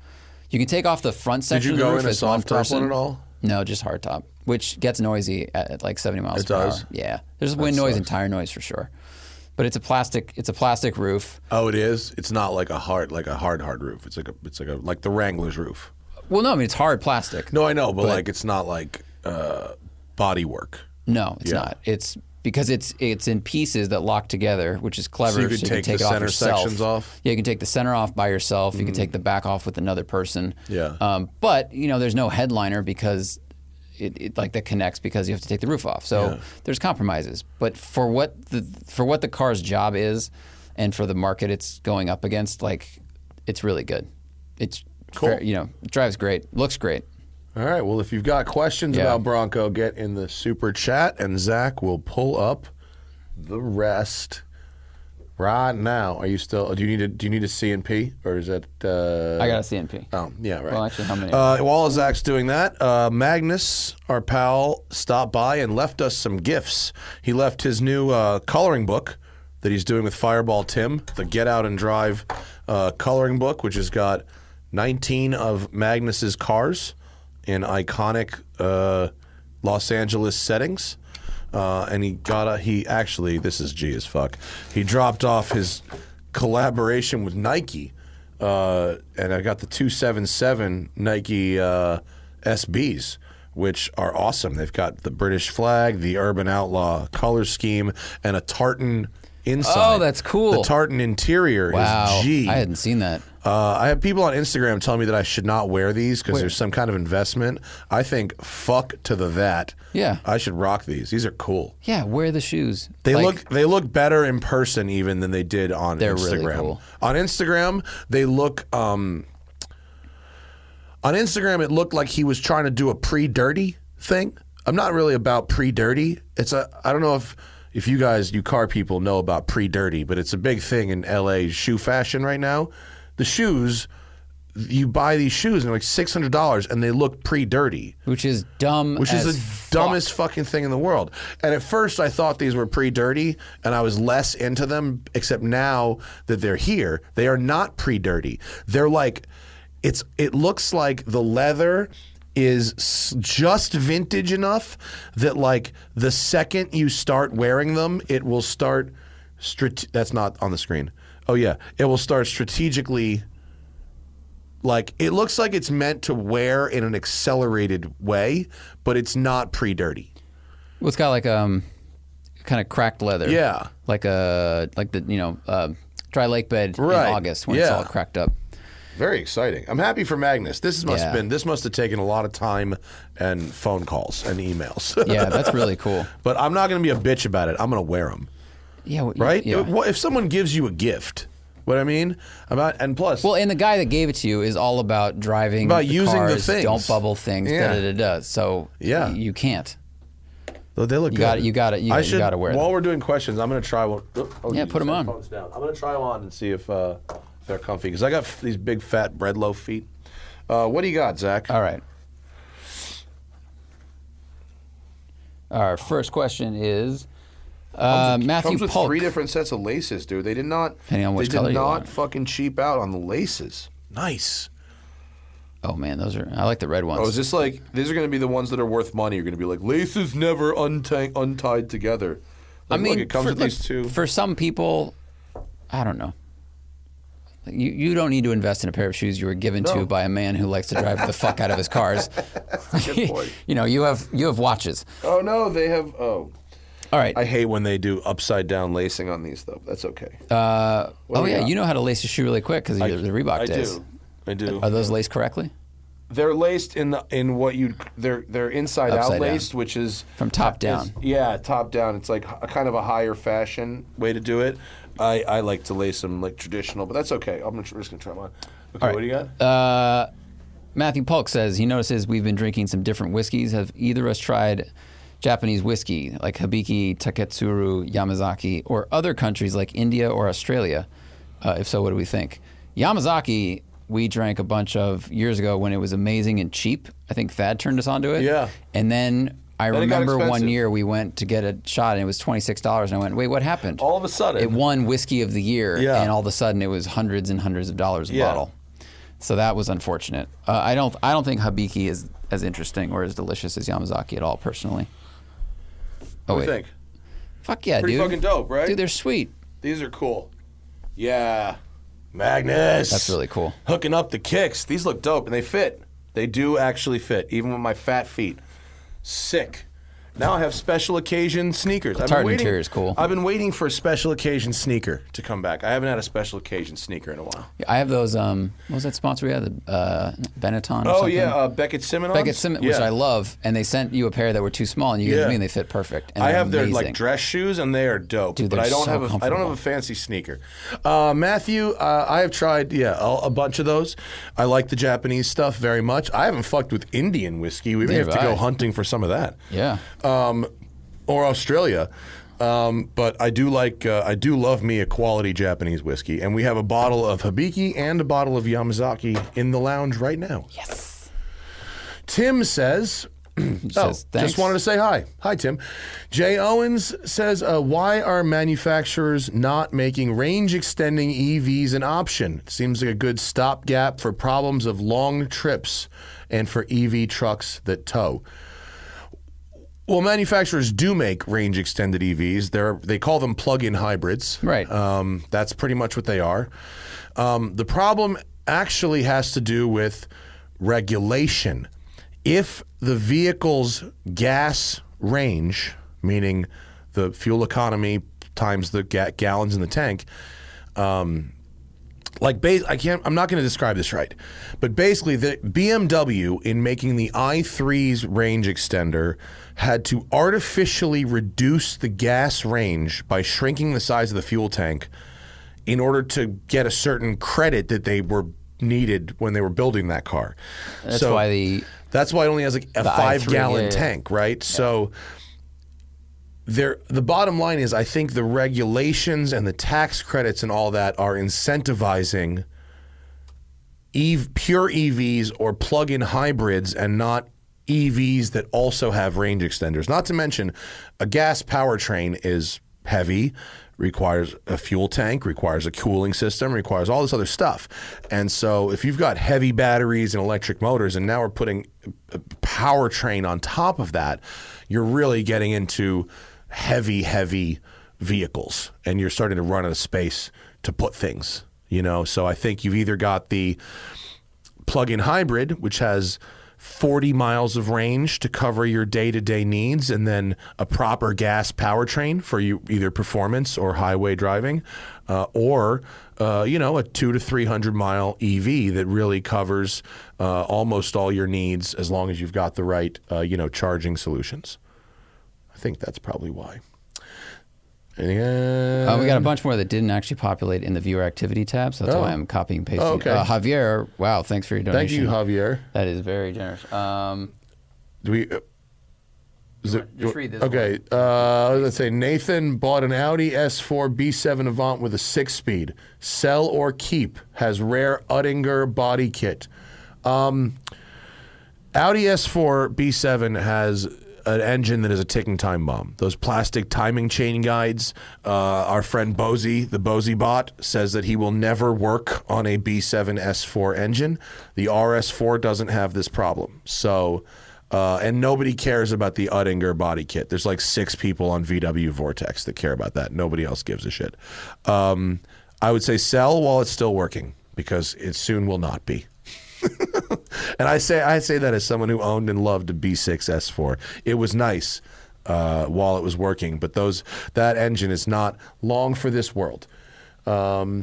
You can take off the front section of the roof as one person. Did you go in a soft top one at all? No, just hardtop, which gets noisy at like 70 miles per hour. It does? Yeah. There's wind noise and tire noise for sure. But it's a plastic roof. Oh, it is? It's not like a hard roof. It's like the Wrangler's roof. Well, no, I mean, it's hard plastic. No, I know, but like it's not like body work. No, it's not. It's because it's in pieces that lock together, which is clever. So you can take the center sections off? Yeah, you can take the center off by yourself. Mm-hmm. You can take the back off with another person. Yeah. But, you know, there's no headliner because that connects because you have to take the roof off. So there's compromises. But for what the car's job is and for the market it's going up against, like, it's really good. It's cool. Fair, you know, it drives great, looks great. All right, well, if you've got questions about Bronco, get in the Super Chat, and Zach will pull up the rest right now. Are you still? Do you need a CNP, or is that? I got a CNP. Oh, yeah, right. Well, actually, how many? While Zach's doing that, Magnus, our pal, stopped by and left us some gifts. He left his new coloring book that he's doing with Fireball Tim, the Get Out and Drive coloring book, which has got 19 of Magnus's cars in iconic Los Angeles settings, and this is G as fuck. He dropped off his collaboration with Nike, and I got the 277 Nike SBs, which are awesome. They've got the British flag, the Urban Outlaw color scheme, and a tartan inside. Oh, that's cool. The tartan interior is G. I hadn't seen that. I have people on Instagram tell me that I should not wear these because there's some kind of investment. I think fuck to the that. Yeah. I should rock these. These are cool. Yeah, wear the shoes. They look better in person even than they did on Instagram. They're really cool. On Instagram, they look on Instagram it looked like he was trying to do a pre-dirty thing. I'm not really about pre-dirty. I don't know if you guys, you car people, know about pre-dirty, but it's a big thing in LA shoe fashion right now. The shoes, you buy these shoes and they're like $600 and they look pre-dirty. Which is dumb. Which is the dumbest fucking thing in the world. And at first I thought these were pre-dirty and I was less into them, except now that they're here, they are not pre-dirty. They're like, it looks like the leather is just vintage enough that like the second you start wearing them, it will start, that's not on the screen. Oh, yeah. It will start strategically, like, it looks like it's meant to wear in an accelerated way, but it's not pre-dirty. Well, it's got, like, kind of cracked leather. Yeah. Like the dry lake bed in August when it's all cracked up. Very exciting. I'm happy for Magnus. This must have taken a lot of time and phone calls and emails. Yeah, that's really cool. But I'm not going to be a bitch about it. I'm going to wear them. Yeah. Well, right? Yeah. If someone gives you a gift, what I mean? And the guy that gave it to you is all about driving, about using cars, the things. Don't bubble things. Yeah. So yeah. You can't. They look good. You got to wear them. While we're doing questions, I'm going to try one. Put them on. I'm going to try one and see if they're comfy. Because I got these big, fat bread loaf feet. What do you got, Zach? All right. Our first question is Matthew Polk. With three different sets of laces, dude. They did not, depending on which color you want, fucking cheap out on the laces. Nice. Oh man, I like the red ones. Oh, is this like these are going to be the ones that are worth money? You're going to be like laces never untied together. Like, I mean, it comes with these two. For some people, I don't know. Like, you don't need to invest in a pair of shoes you were given to by a man who likes to drive the fuck out of his cars. Good point. You have watches. Oh no, they have. Oh, all right. I hate when they do upside down lacing on these though. That's okay. You know how to lace a shoe really quick because of the Reebok days. I do. Are those laced correctly? They're laced they're inside out laced, which is from top down. Yeah, top down. It's like a kind of a higher fashion way to do it. I like to lace them like traditional, but that's okay. I'm just gonna try mine. Okay, what do you got? Matthew Polk says he notices we've been drinking some different whiskeys. Have either of us tried Japanese whiskey like Hibiki, Taketsuru, Yamazaki, or other countries like India or Australia? If so, what do we think? Yamazaki. We drank a bunch of years ago when it was amazing and cheap. I think Thad turned us onto it. Yeah. And then I remember one year we went to get a shot and it was $26 and I went, wait, what happened? All of a sudden. It won Whiskey of the Year and all of a sudden it was hundreds and hundreds of dollars a bottle. So that was unfortunate. I don't think Hibiki is as interesting or as delicious as Yamazaki at all, personally. Oh, what do you think? Fuck yeah, dude. Pretty fucking dope, right? Dude, they're sweet. These are cool. Yeah. Magnus. That's really cool. Hooking up the kicks. These look dope, and they fit. They do actually fit, even with my fat feet. Sick. Now I have special occasion sneakers. Tartan interior is cool. I've been waiting for a special occasion sneaker to come back. I haven't had a special occasion sneaker in a while. Yeah, I have those, what was that sponsor we had? Benetton or something? Oh, yeah, Beckett Simmons. Beckett Simmons, which I love, and they sent you a pair that were too small, and you gave me and they fit perfect. And I have their dress shoes, and they are dope. Dude, I don't have a fancy sneaker. Matthew, I have tried, a bunch of those. I like the Japanese stuff very much. I haven't fucked with Indian whiskey. We may have to go hunting for some of that. Yeah. Or Australia, but I do love me a quality Japanese whiskey, and we have a bottle of Hibiki and a bottle of Yamazaki in the lounge right now. Yes. Tim says, just wanted to say hi. Hi, Tim. Jay Owens says, why are manufacturers not making range-extending EVs an option? It seems like a good stopgap for problems of long trips and for EV trucks that tow. Well, manufacturers do make range-extended EVs. They call them plug-in hybrids. Right. That's pretty much what they are. The problem actually has to do with regulation. If the vehicle's gas range, meaning the fuel economy times the gallons in the tank, I'm not going to describe this right, but basically the BMW in making the i3's range extender had to artificially reduce the gas range by shrinking the size of the fuel tank in order to get a certain credit that they were needed when they were building that car. That's why it only has like a 5-gallon tank, right? Yeah. So the bottom line is, I think the regulations and the tax credits and all that are incentivizing pure EVs or plug-in hybrids and not EVs that also have range extenders. Not to mention, a gas powertrain is heavy, requires a fuel tank, requires a cooling system, requires all this other stuff. And so if you've got heavy batteries and electric motors, and now we're putting a powertrain on top of that, you're really getting into heavy, heavy vehicles, and you're starting to run out of space to put things, So I think you've either got the plug-in hybrid, which has 40 miles of range to cover your day-to-day needs, and then a proper gas powertrain for you, either performance or highway driving, or a 200 to 300 mile EV that really covers almost all your needs, as long as you've got the right charging solutions. I think that's probably why. And we got a bunch more that didn't actually populate in the viewer activity tab, so that's why I'm copying and pasting. Oh, okay. Javier, wow, thanks for your donation. Thank you, Javier. That is very generous. Just read this. Okay, let's say Nathan bought an Audi S4 B7 Avant with a 6-speed. Sell or keep? Has rare Oettinger body kit. Audi S4 B7 has an engine that is a ticking time bomb. Those plastic timing chain guides. Our friend Bozy, the Bozy bot, says that he will never work on a B7 S4 engine. The RS4 doesn't have this problem. So, and nobody cares about the Oettinger body kit. There's like 6 people on VW Vortex that care about that. Nobody else gives a shit. I would say sell while it's still working, because it soon will not be. And I say that as someone who owned and loved a B6 S4. It was nice while it was working, but that engine is not long for this world. All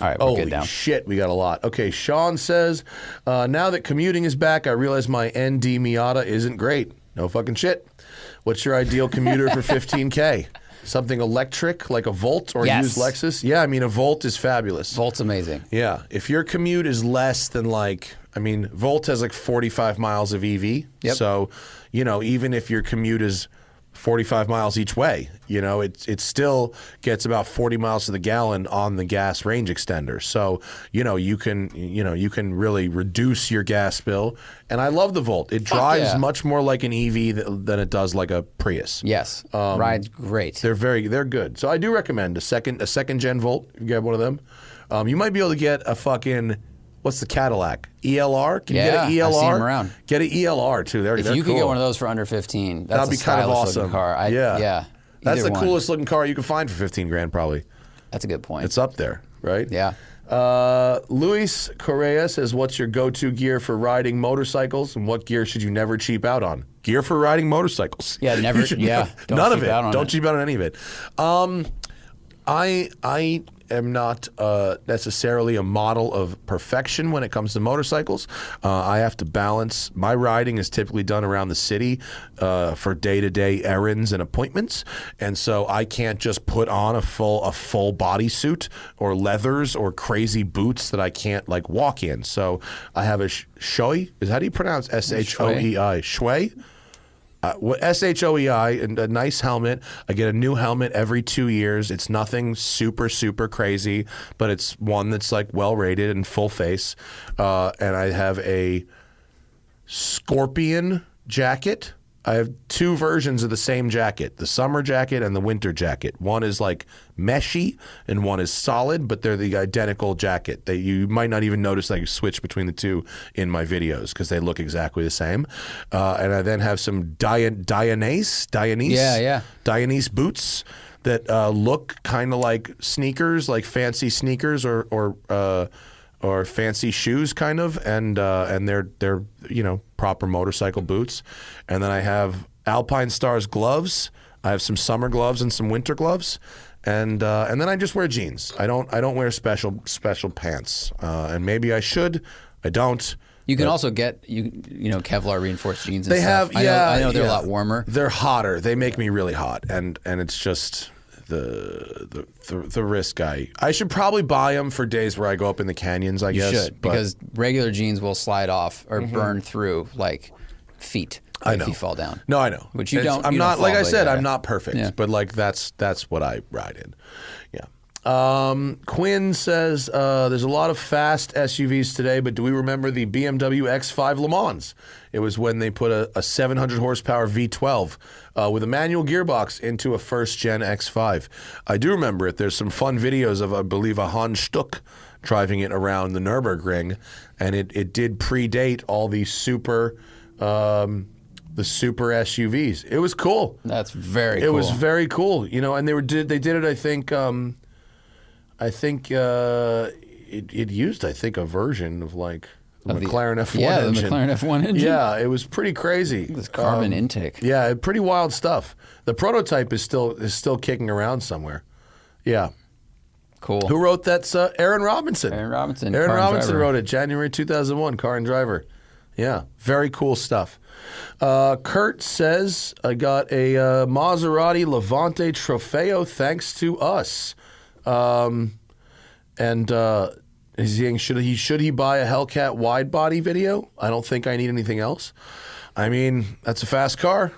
right, we're good down. Holy shit, we got a lot. Okay, Sean says, now that commuting is back, I realize my ND Miata isn't great. No fucking shit. What's your ideal commuter for 15K? Something electric, like a Volt or used Lexus? Yeah, I mean, a Volt is fabulous. Volt's amazing. Yeah. If your commute is less than Volt has 45 miles of EV. Yep. So, even if your commute is 45 miles each way, it still gets about 40 miles to the gallon on the gas range extender. So, you can really reduce your gas bill. And I love the Volt. It drives much more like an EV than it does like a Prius. Yes, rides great. They're good. So I do recommend a second gen Volt. If you get one of them, you might be able to get a fucking, what's the Cadillac? ELR? Can you get an ELR? I've seen them around. Get an ELR too. If you could get one of those for under 15, that'd be kind of awesome. Car. Yeah. That's the coolest looking car you can find for $15,000 probably. That's a good point. It's up there, right? Yeah. Luis Correa says, what's your go-to gear for riding motorcycles, and what gear should you never cheap out on? Gear for riding motorcycles. Yeah, never. None of it. Don't cheap out on any of it. I am not necessarily a model of perfection when it comes to motorcycles. I have to balance. My riding is typically done around the city for day-to-day errands and appointments, and so I can't just put on a full bodysuit or leathers or crazy boots that I can't walk in. So I have a shoei. How do you pronounce shoei? Shoei. Shoei, and a nice helmet. I get a new helmet every 2 years. It's nothing super, super crazy, but it's one that's well rated and full face. And I have a Scorpion jacket. I have 2 versions of the same jacket, the summer jacket and the winter jacket. One is meshy and one is solid, but they're the identical jacket. You might not even notice I switch between the two in my videos because they look exactly the same. And I then have some Dionyse boots that look kind of like sneakers, like fancy sneakers or fancy shoes kind of, and they're proper motorcycle boots. And then I have Alpine Stars gloves. I have some summer gloves and some winter gloves, and then I just wear jeans. I don't wear special pants, and maybe I should. I don't. You can also get Kevlar reinforced jeans. They have stuff. I know they're a lot warmer. They're hotter. They make me really hot, and it's just. The wrist guy. I should probably buy them for days where I go up in the canyons, I guess. You should, because regular jeans will slide off or burn through feet. I know. If you fall down. No, I know. But I'm not perfect, but that's what I ride in. Yeah. Quinn says, there's a lot of fast SUVs today, but do we remember the BMW X5 Le Mans? It was when they put a 700 horsepower V12 with a manual gearbox into a first-gen X5. I do remember it. There's some fun videos of, I believe, a Hans Stuck driving it around the Nürburgring, and it did predate all these super SUVs. It was cool. That's very cool. It was very cool. And they did it, I think... I think it used a version of McLaren F1 engine. Yeah, the McLaren F1 engine. Yeah, it was pretty crazy. This carbon intake. Yeah, pretty wild stuff. The prototype is still kicking around somewhere. Yeah. Cool. Who wrote that? Aaron Robinson. Aaron Robinson wrote it, January 2001, Car and Driver. Yeah, very cool stuff. Kurt says, I got a Maserati Levante Trofeo thanks to us. He's saying, should he buy a Hellcat wide body video? I don't think I need anything else. I mean, that's a fast car.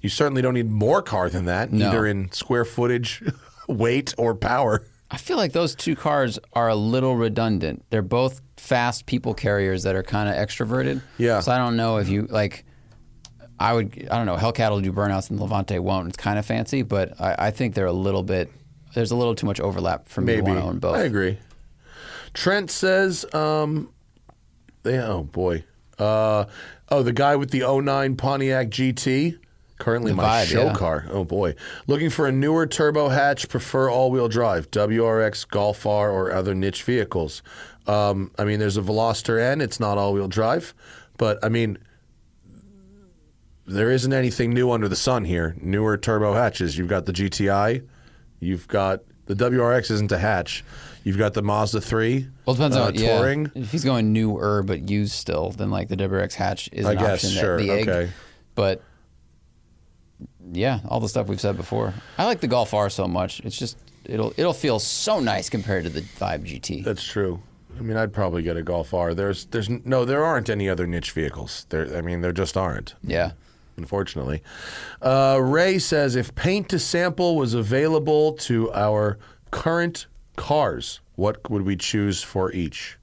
You certainly don't need more car than that, either in square footage, weight, or power. I feel like those two cars are a little redundant. They're both fast people carriers that are kind of extroverted. Yeah. So I don't know if you, like, I don't know, Hellcat will do burnouts and Levante won't. It's kind of fancy, but I think they're a little bit, there's a little too much overlap for me to want to own both. I agree. Trent says, the guy with the 09 Pontiac GT. Currently my show car. Oh, boy. Looking for a newer turbo hatch, prefer all-wheel drive, WRX, Golf R, or other niche vehicles. I mean, there's a Veloster N. It's not all-wheel drive. But, I mean, there isn't anything new under the sun here. Newer turbo hatches. You've got the GTI. You've got the WRX isn't a hatch. You've got the Mazda 3. Well, it depends on touring. Yeah. If he's going newer but used still, then, like, the WRX hatch is an option. Sure. The egg, okay. But... yeah, all the stuff we've said before. I like the Golf R so much. It's just, it'll feel so nice compared to the Vibe GT. That's true. I mean, I'd probably get a Golf R. There aren't any other niche vehicles. There just aren't. Yeah. Unfortunately. Ray says, if paint to sample was available to our current cars, what would we choose for each?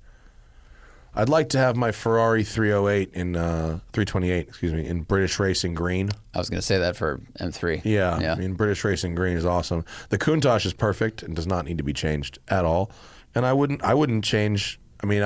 I'd like to have my Ferrari 328 in British Racing Green. I was going to say that for M3. Yeah, I mean, British Racing Green is awesome. The Countach is perfect and does not need to be changed at all. And I wouldn't change. I mean,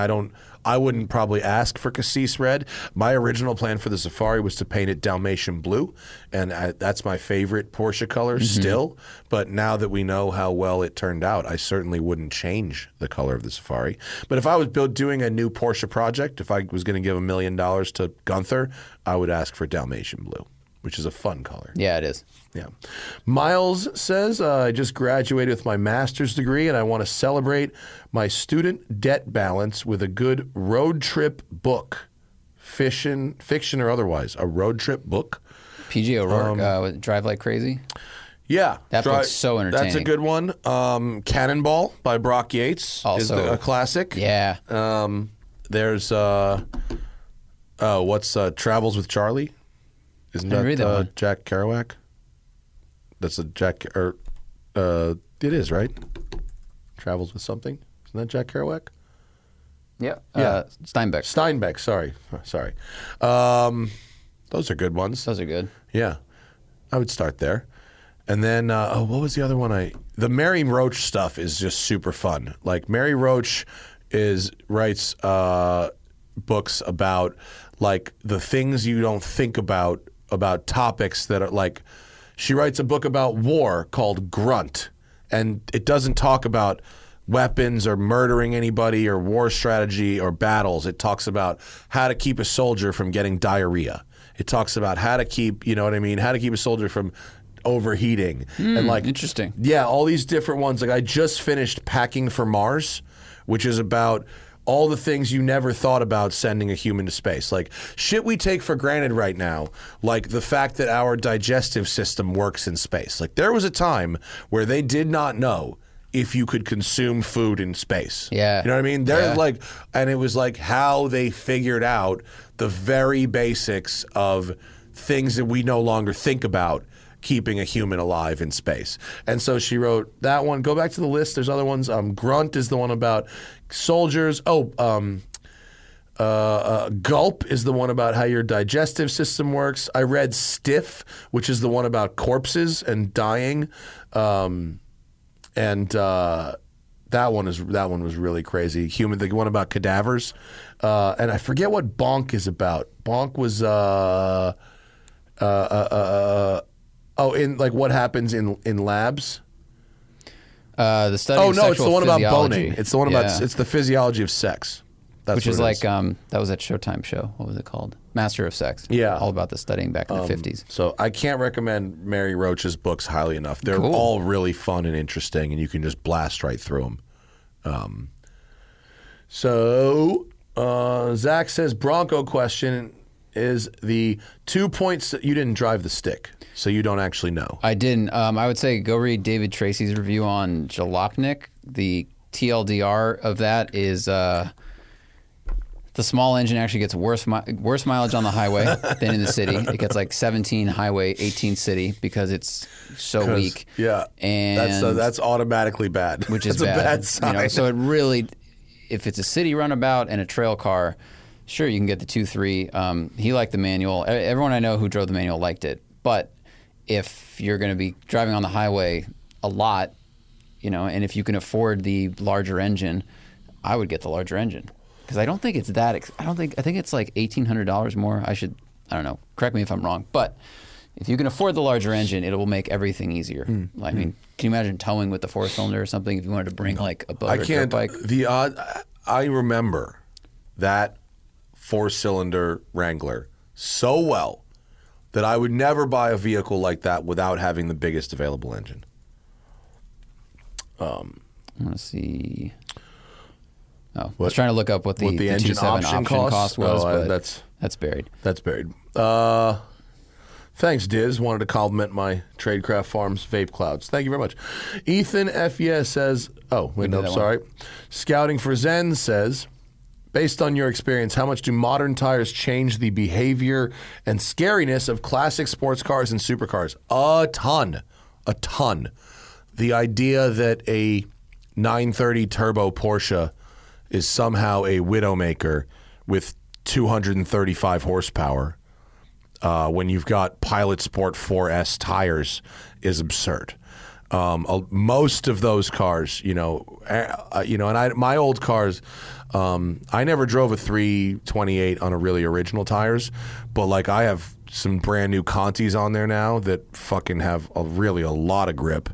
I wouldn't probably ask for Cassis Red. My original plan for the Safari was to paint it Dalmatian blue, and that's my favorite Porsche color still. But now that we know how well it turned out, I certainly wouldn't change the color of the Safari. But if I was doing a new Porsche project, if I was going to give $1 million to Gunther, I would ask for Dalmatian blue, which is a fun color. Yeah, it is. Yeah. Miles says, I just graduated with my master's degree, and I want to celebrate my student debt balance with a good road trip book, fiction or otherwise. A road trip book. PG O'Rourke, Drive Like Crazy. Yeah. That book's so entertaining. That's a good one. Cannonball by Brock Yates is a classic. Yeah. There's, Travels with Charlie? Isn't that Jack Kerouac? That's a Jack, or it is, right? Travels with something. Isn't that Jack Kerouac? Yeah. Steinbeck. Steinbeck. Sorry. Those are good ones. Those are good. Yeah, I would start there, and then what was the other one? The Mary Roach stuff is just super fun. Like Mary Roach writes books about, like, the things you don't think about topics that are, like, she writes a book about war called Grunt, and it doesn't talk about weapons or murdering anybody or war strategy or battles. It talks about how to keep a soldier from getting diarrhea. It talks about how to keep, you know what I mean, how to keep a soldier from overheating. And, like, interesting. Yeah, all these different ones. Like, I just finished Packing for Mars, which is about all the things you never thought about sending a human to space. Like, shit we take for granted right now, like the fact that our digestive system works in space. Like, there was a time where they did not know if you could consume food in space. Yeah. You know what I mean? And it was like how they figured out the very basics of things that we no longer think about keeping a human alive in space. And so she wrote that one. Go back to the list. There's other ones. Grunt is the one about soldiers. Gulp is the one about how your digestive system works. I read Stiff, which is the one about corpses and dying. That one was really crazy. The one about cadavers. And I forget what Bonk is about. Bonk was in, like, what happens in labs? The study of sexual physiology. It's the one about boning. It's the one about the physiology of sex. That's which is like, that was that Showtime show. What was it called? Master of Sex. Yeah. All about the studying back in the 50s. So I can't recommend Mary Roach's books highly enough. They're cool. All really fun and interesting, and you can just blast right through them. So Zach says, Bronco question is the 2 points that you didn't drive the stick, so you don't actually know. I didn't. I would say go read David Tracy's review on Jalopnik. The TLDR of that is the small engine actually gets worse mileage on the highway than in the city. It gets like 17 highway, 18 city because it's so weak. Yeah, and that's automatically bad, which is bad. A bad sign. You know, so it really, if it's a city runabout and a trail car, sure you can get the 2.3. He liked the manual. Everyone I know who drove the manual liked it. But if you're going to be driving on the highway a lot, you know, and if you can afford the larger engine, I would get the larger engine. Because I don't think it's that. I think it's like $1,800 more. I don't know. Correct me if I'm wrong. But if you can afford the larger engine, it will make everything easier. Mm-hmm. I mean, can you imagine towing with the four cylinder or something if you wanted to bring like a boat or dirt bike? I remember that four cylinder Wrangler so well that I would never buy a vehicle like that without having the biggest available engine. I want to see. Oh, I was trying to look up what the engine option cost was, but that's buried. That's buried. Thanks, Diz. Wanted to compliment my Tradecraft Farms vape clouds. Thank you very much. Ethan F.E.S. says, Scouting for Zen says, based on your experience, how much do modern tires change the behavior and scariness of classic sports cars and supercars? A ton. A ton. The idea that a 930 turbo Porsche is somehow a Widowmaker with 235 horsepower when you've got Pilot Sport 4S tires is absurd. Most of those cars, my old cars, I never drove a 328 on a really original tires, but like I have some brand new Contis on there now that fucking have a lot of grip.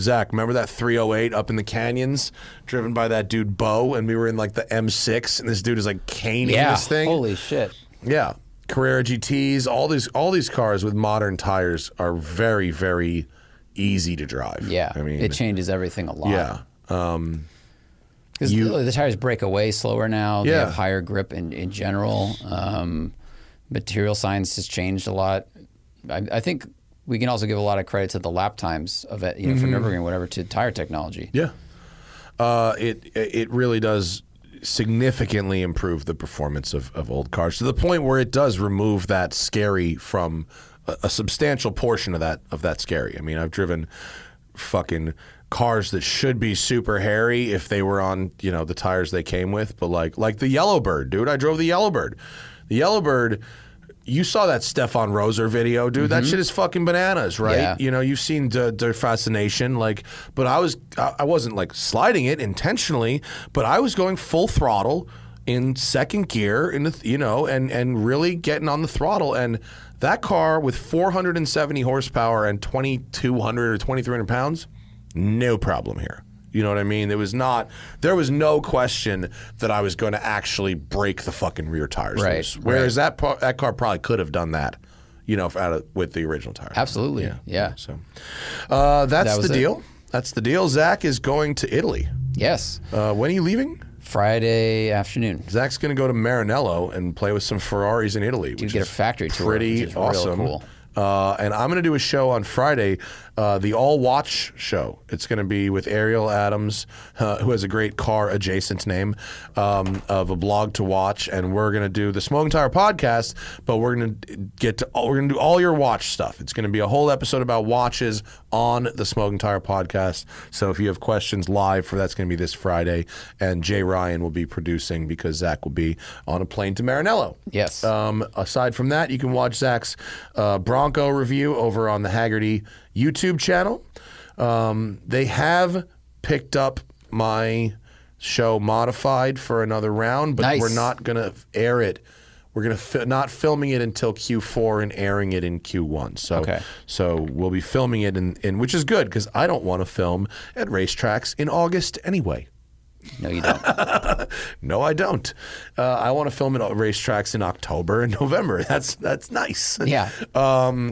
Zach, remember that 308 up in the canyons, driven by that dude Bo, and we were in like the M6, and this dude is like caning this thing. Holy shit! Yeah, Carrera GTs, all these cars with modern tires are very, very easy to drive. Yeah, I mean it changes everything a lot. Yeah, because the tires break away slower now. Yeah. They have higher grip in general. Material science has changed a lot. I think. We can also give a lot of credit to the lap times of it, from Nürburgring and whatever to tire technology. Yeah, it really does significantly improve the performance of old cars to the point where it does remove that scary from a substantial portion of that scary. I mean, I've driven fucking cars that should be super hairy if they were on the tires they came with, but like the Yellowbird, dude. I drove the Yellowbird. The Yellowbird. You saw that Stefan Roser video, dude. Mm-hmm. That shit is fucking bananas, right? Yeah. You've seen Der Fascination, but I wasn't like sliding it intentionally, but I was going full throttle in second gear in the and really getting on the throttle, and that car with 470 horsepower and 2,200 or 2,300 pounds, no problem here. You know what I mean? There was no question that I was going to actually break the fucking rear tires loose. Whereas that car probably could have done that, with the original tires. Absolutely. Yeah. So that's the deal. That's the deal. Zach is going to Italy. Yes. When are you leaving? Friday afternoon. Zach's going to go to Maranello and play with some Ferraris in Italy. Dude, get a factory tour. Pretty awesome. Real cool. And I'm going to do a show on Friday, the All Watch show. It's going to be with Ariel Adams, who has a great car adjacent name, of a blog to watch, and we're going to do the Smoking Tire podcast. But we're going to do all your watch stuff. It's going to be a whole episode about watches on the Smoking Tire podcast. So if you have questions live for that's going to be this Friday, and Jay Ryan will be producing because Zach will be on a plane to Maranello. Yes. Aside from that, you can watch Zach's Bronco review over on the Hagerty YouTube channel. They have picked up my show modified for another round, but nice. We're not going to air it. We're going to not filming it until Q4 and airing it in Q1. So, okay. So we'll be filming it, which is good because I don't want to film at racetracks in August anyway. No, you don't. No, I don't. I want to film at racetracks in October and November. That's nice. Yeah.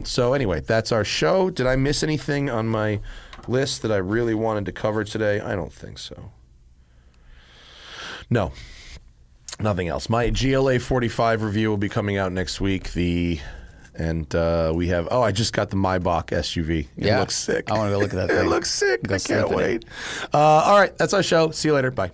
So anyway, that's our show. Did I miss anything on my list that I really wanted to cover today? I don't think so. No. Nothing else. My GLA 45 review will be coming out next week. We have, I just got the Maybach SUV. It looks sick. I want to go look at that thing. It looks sick. I can't wait. All right, that's our show. See you later. Bye.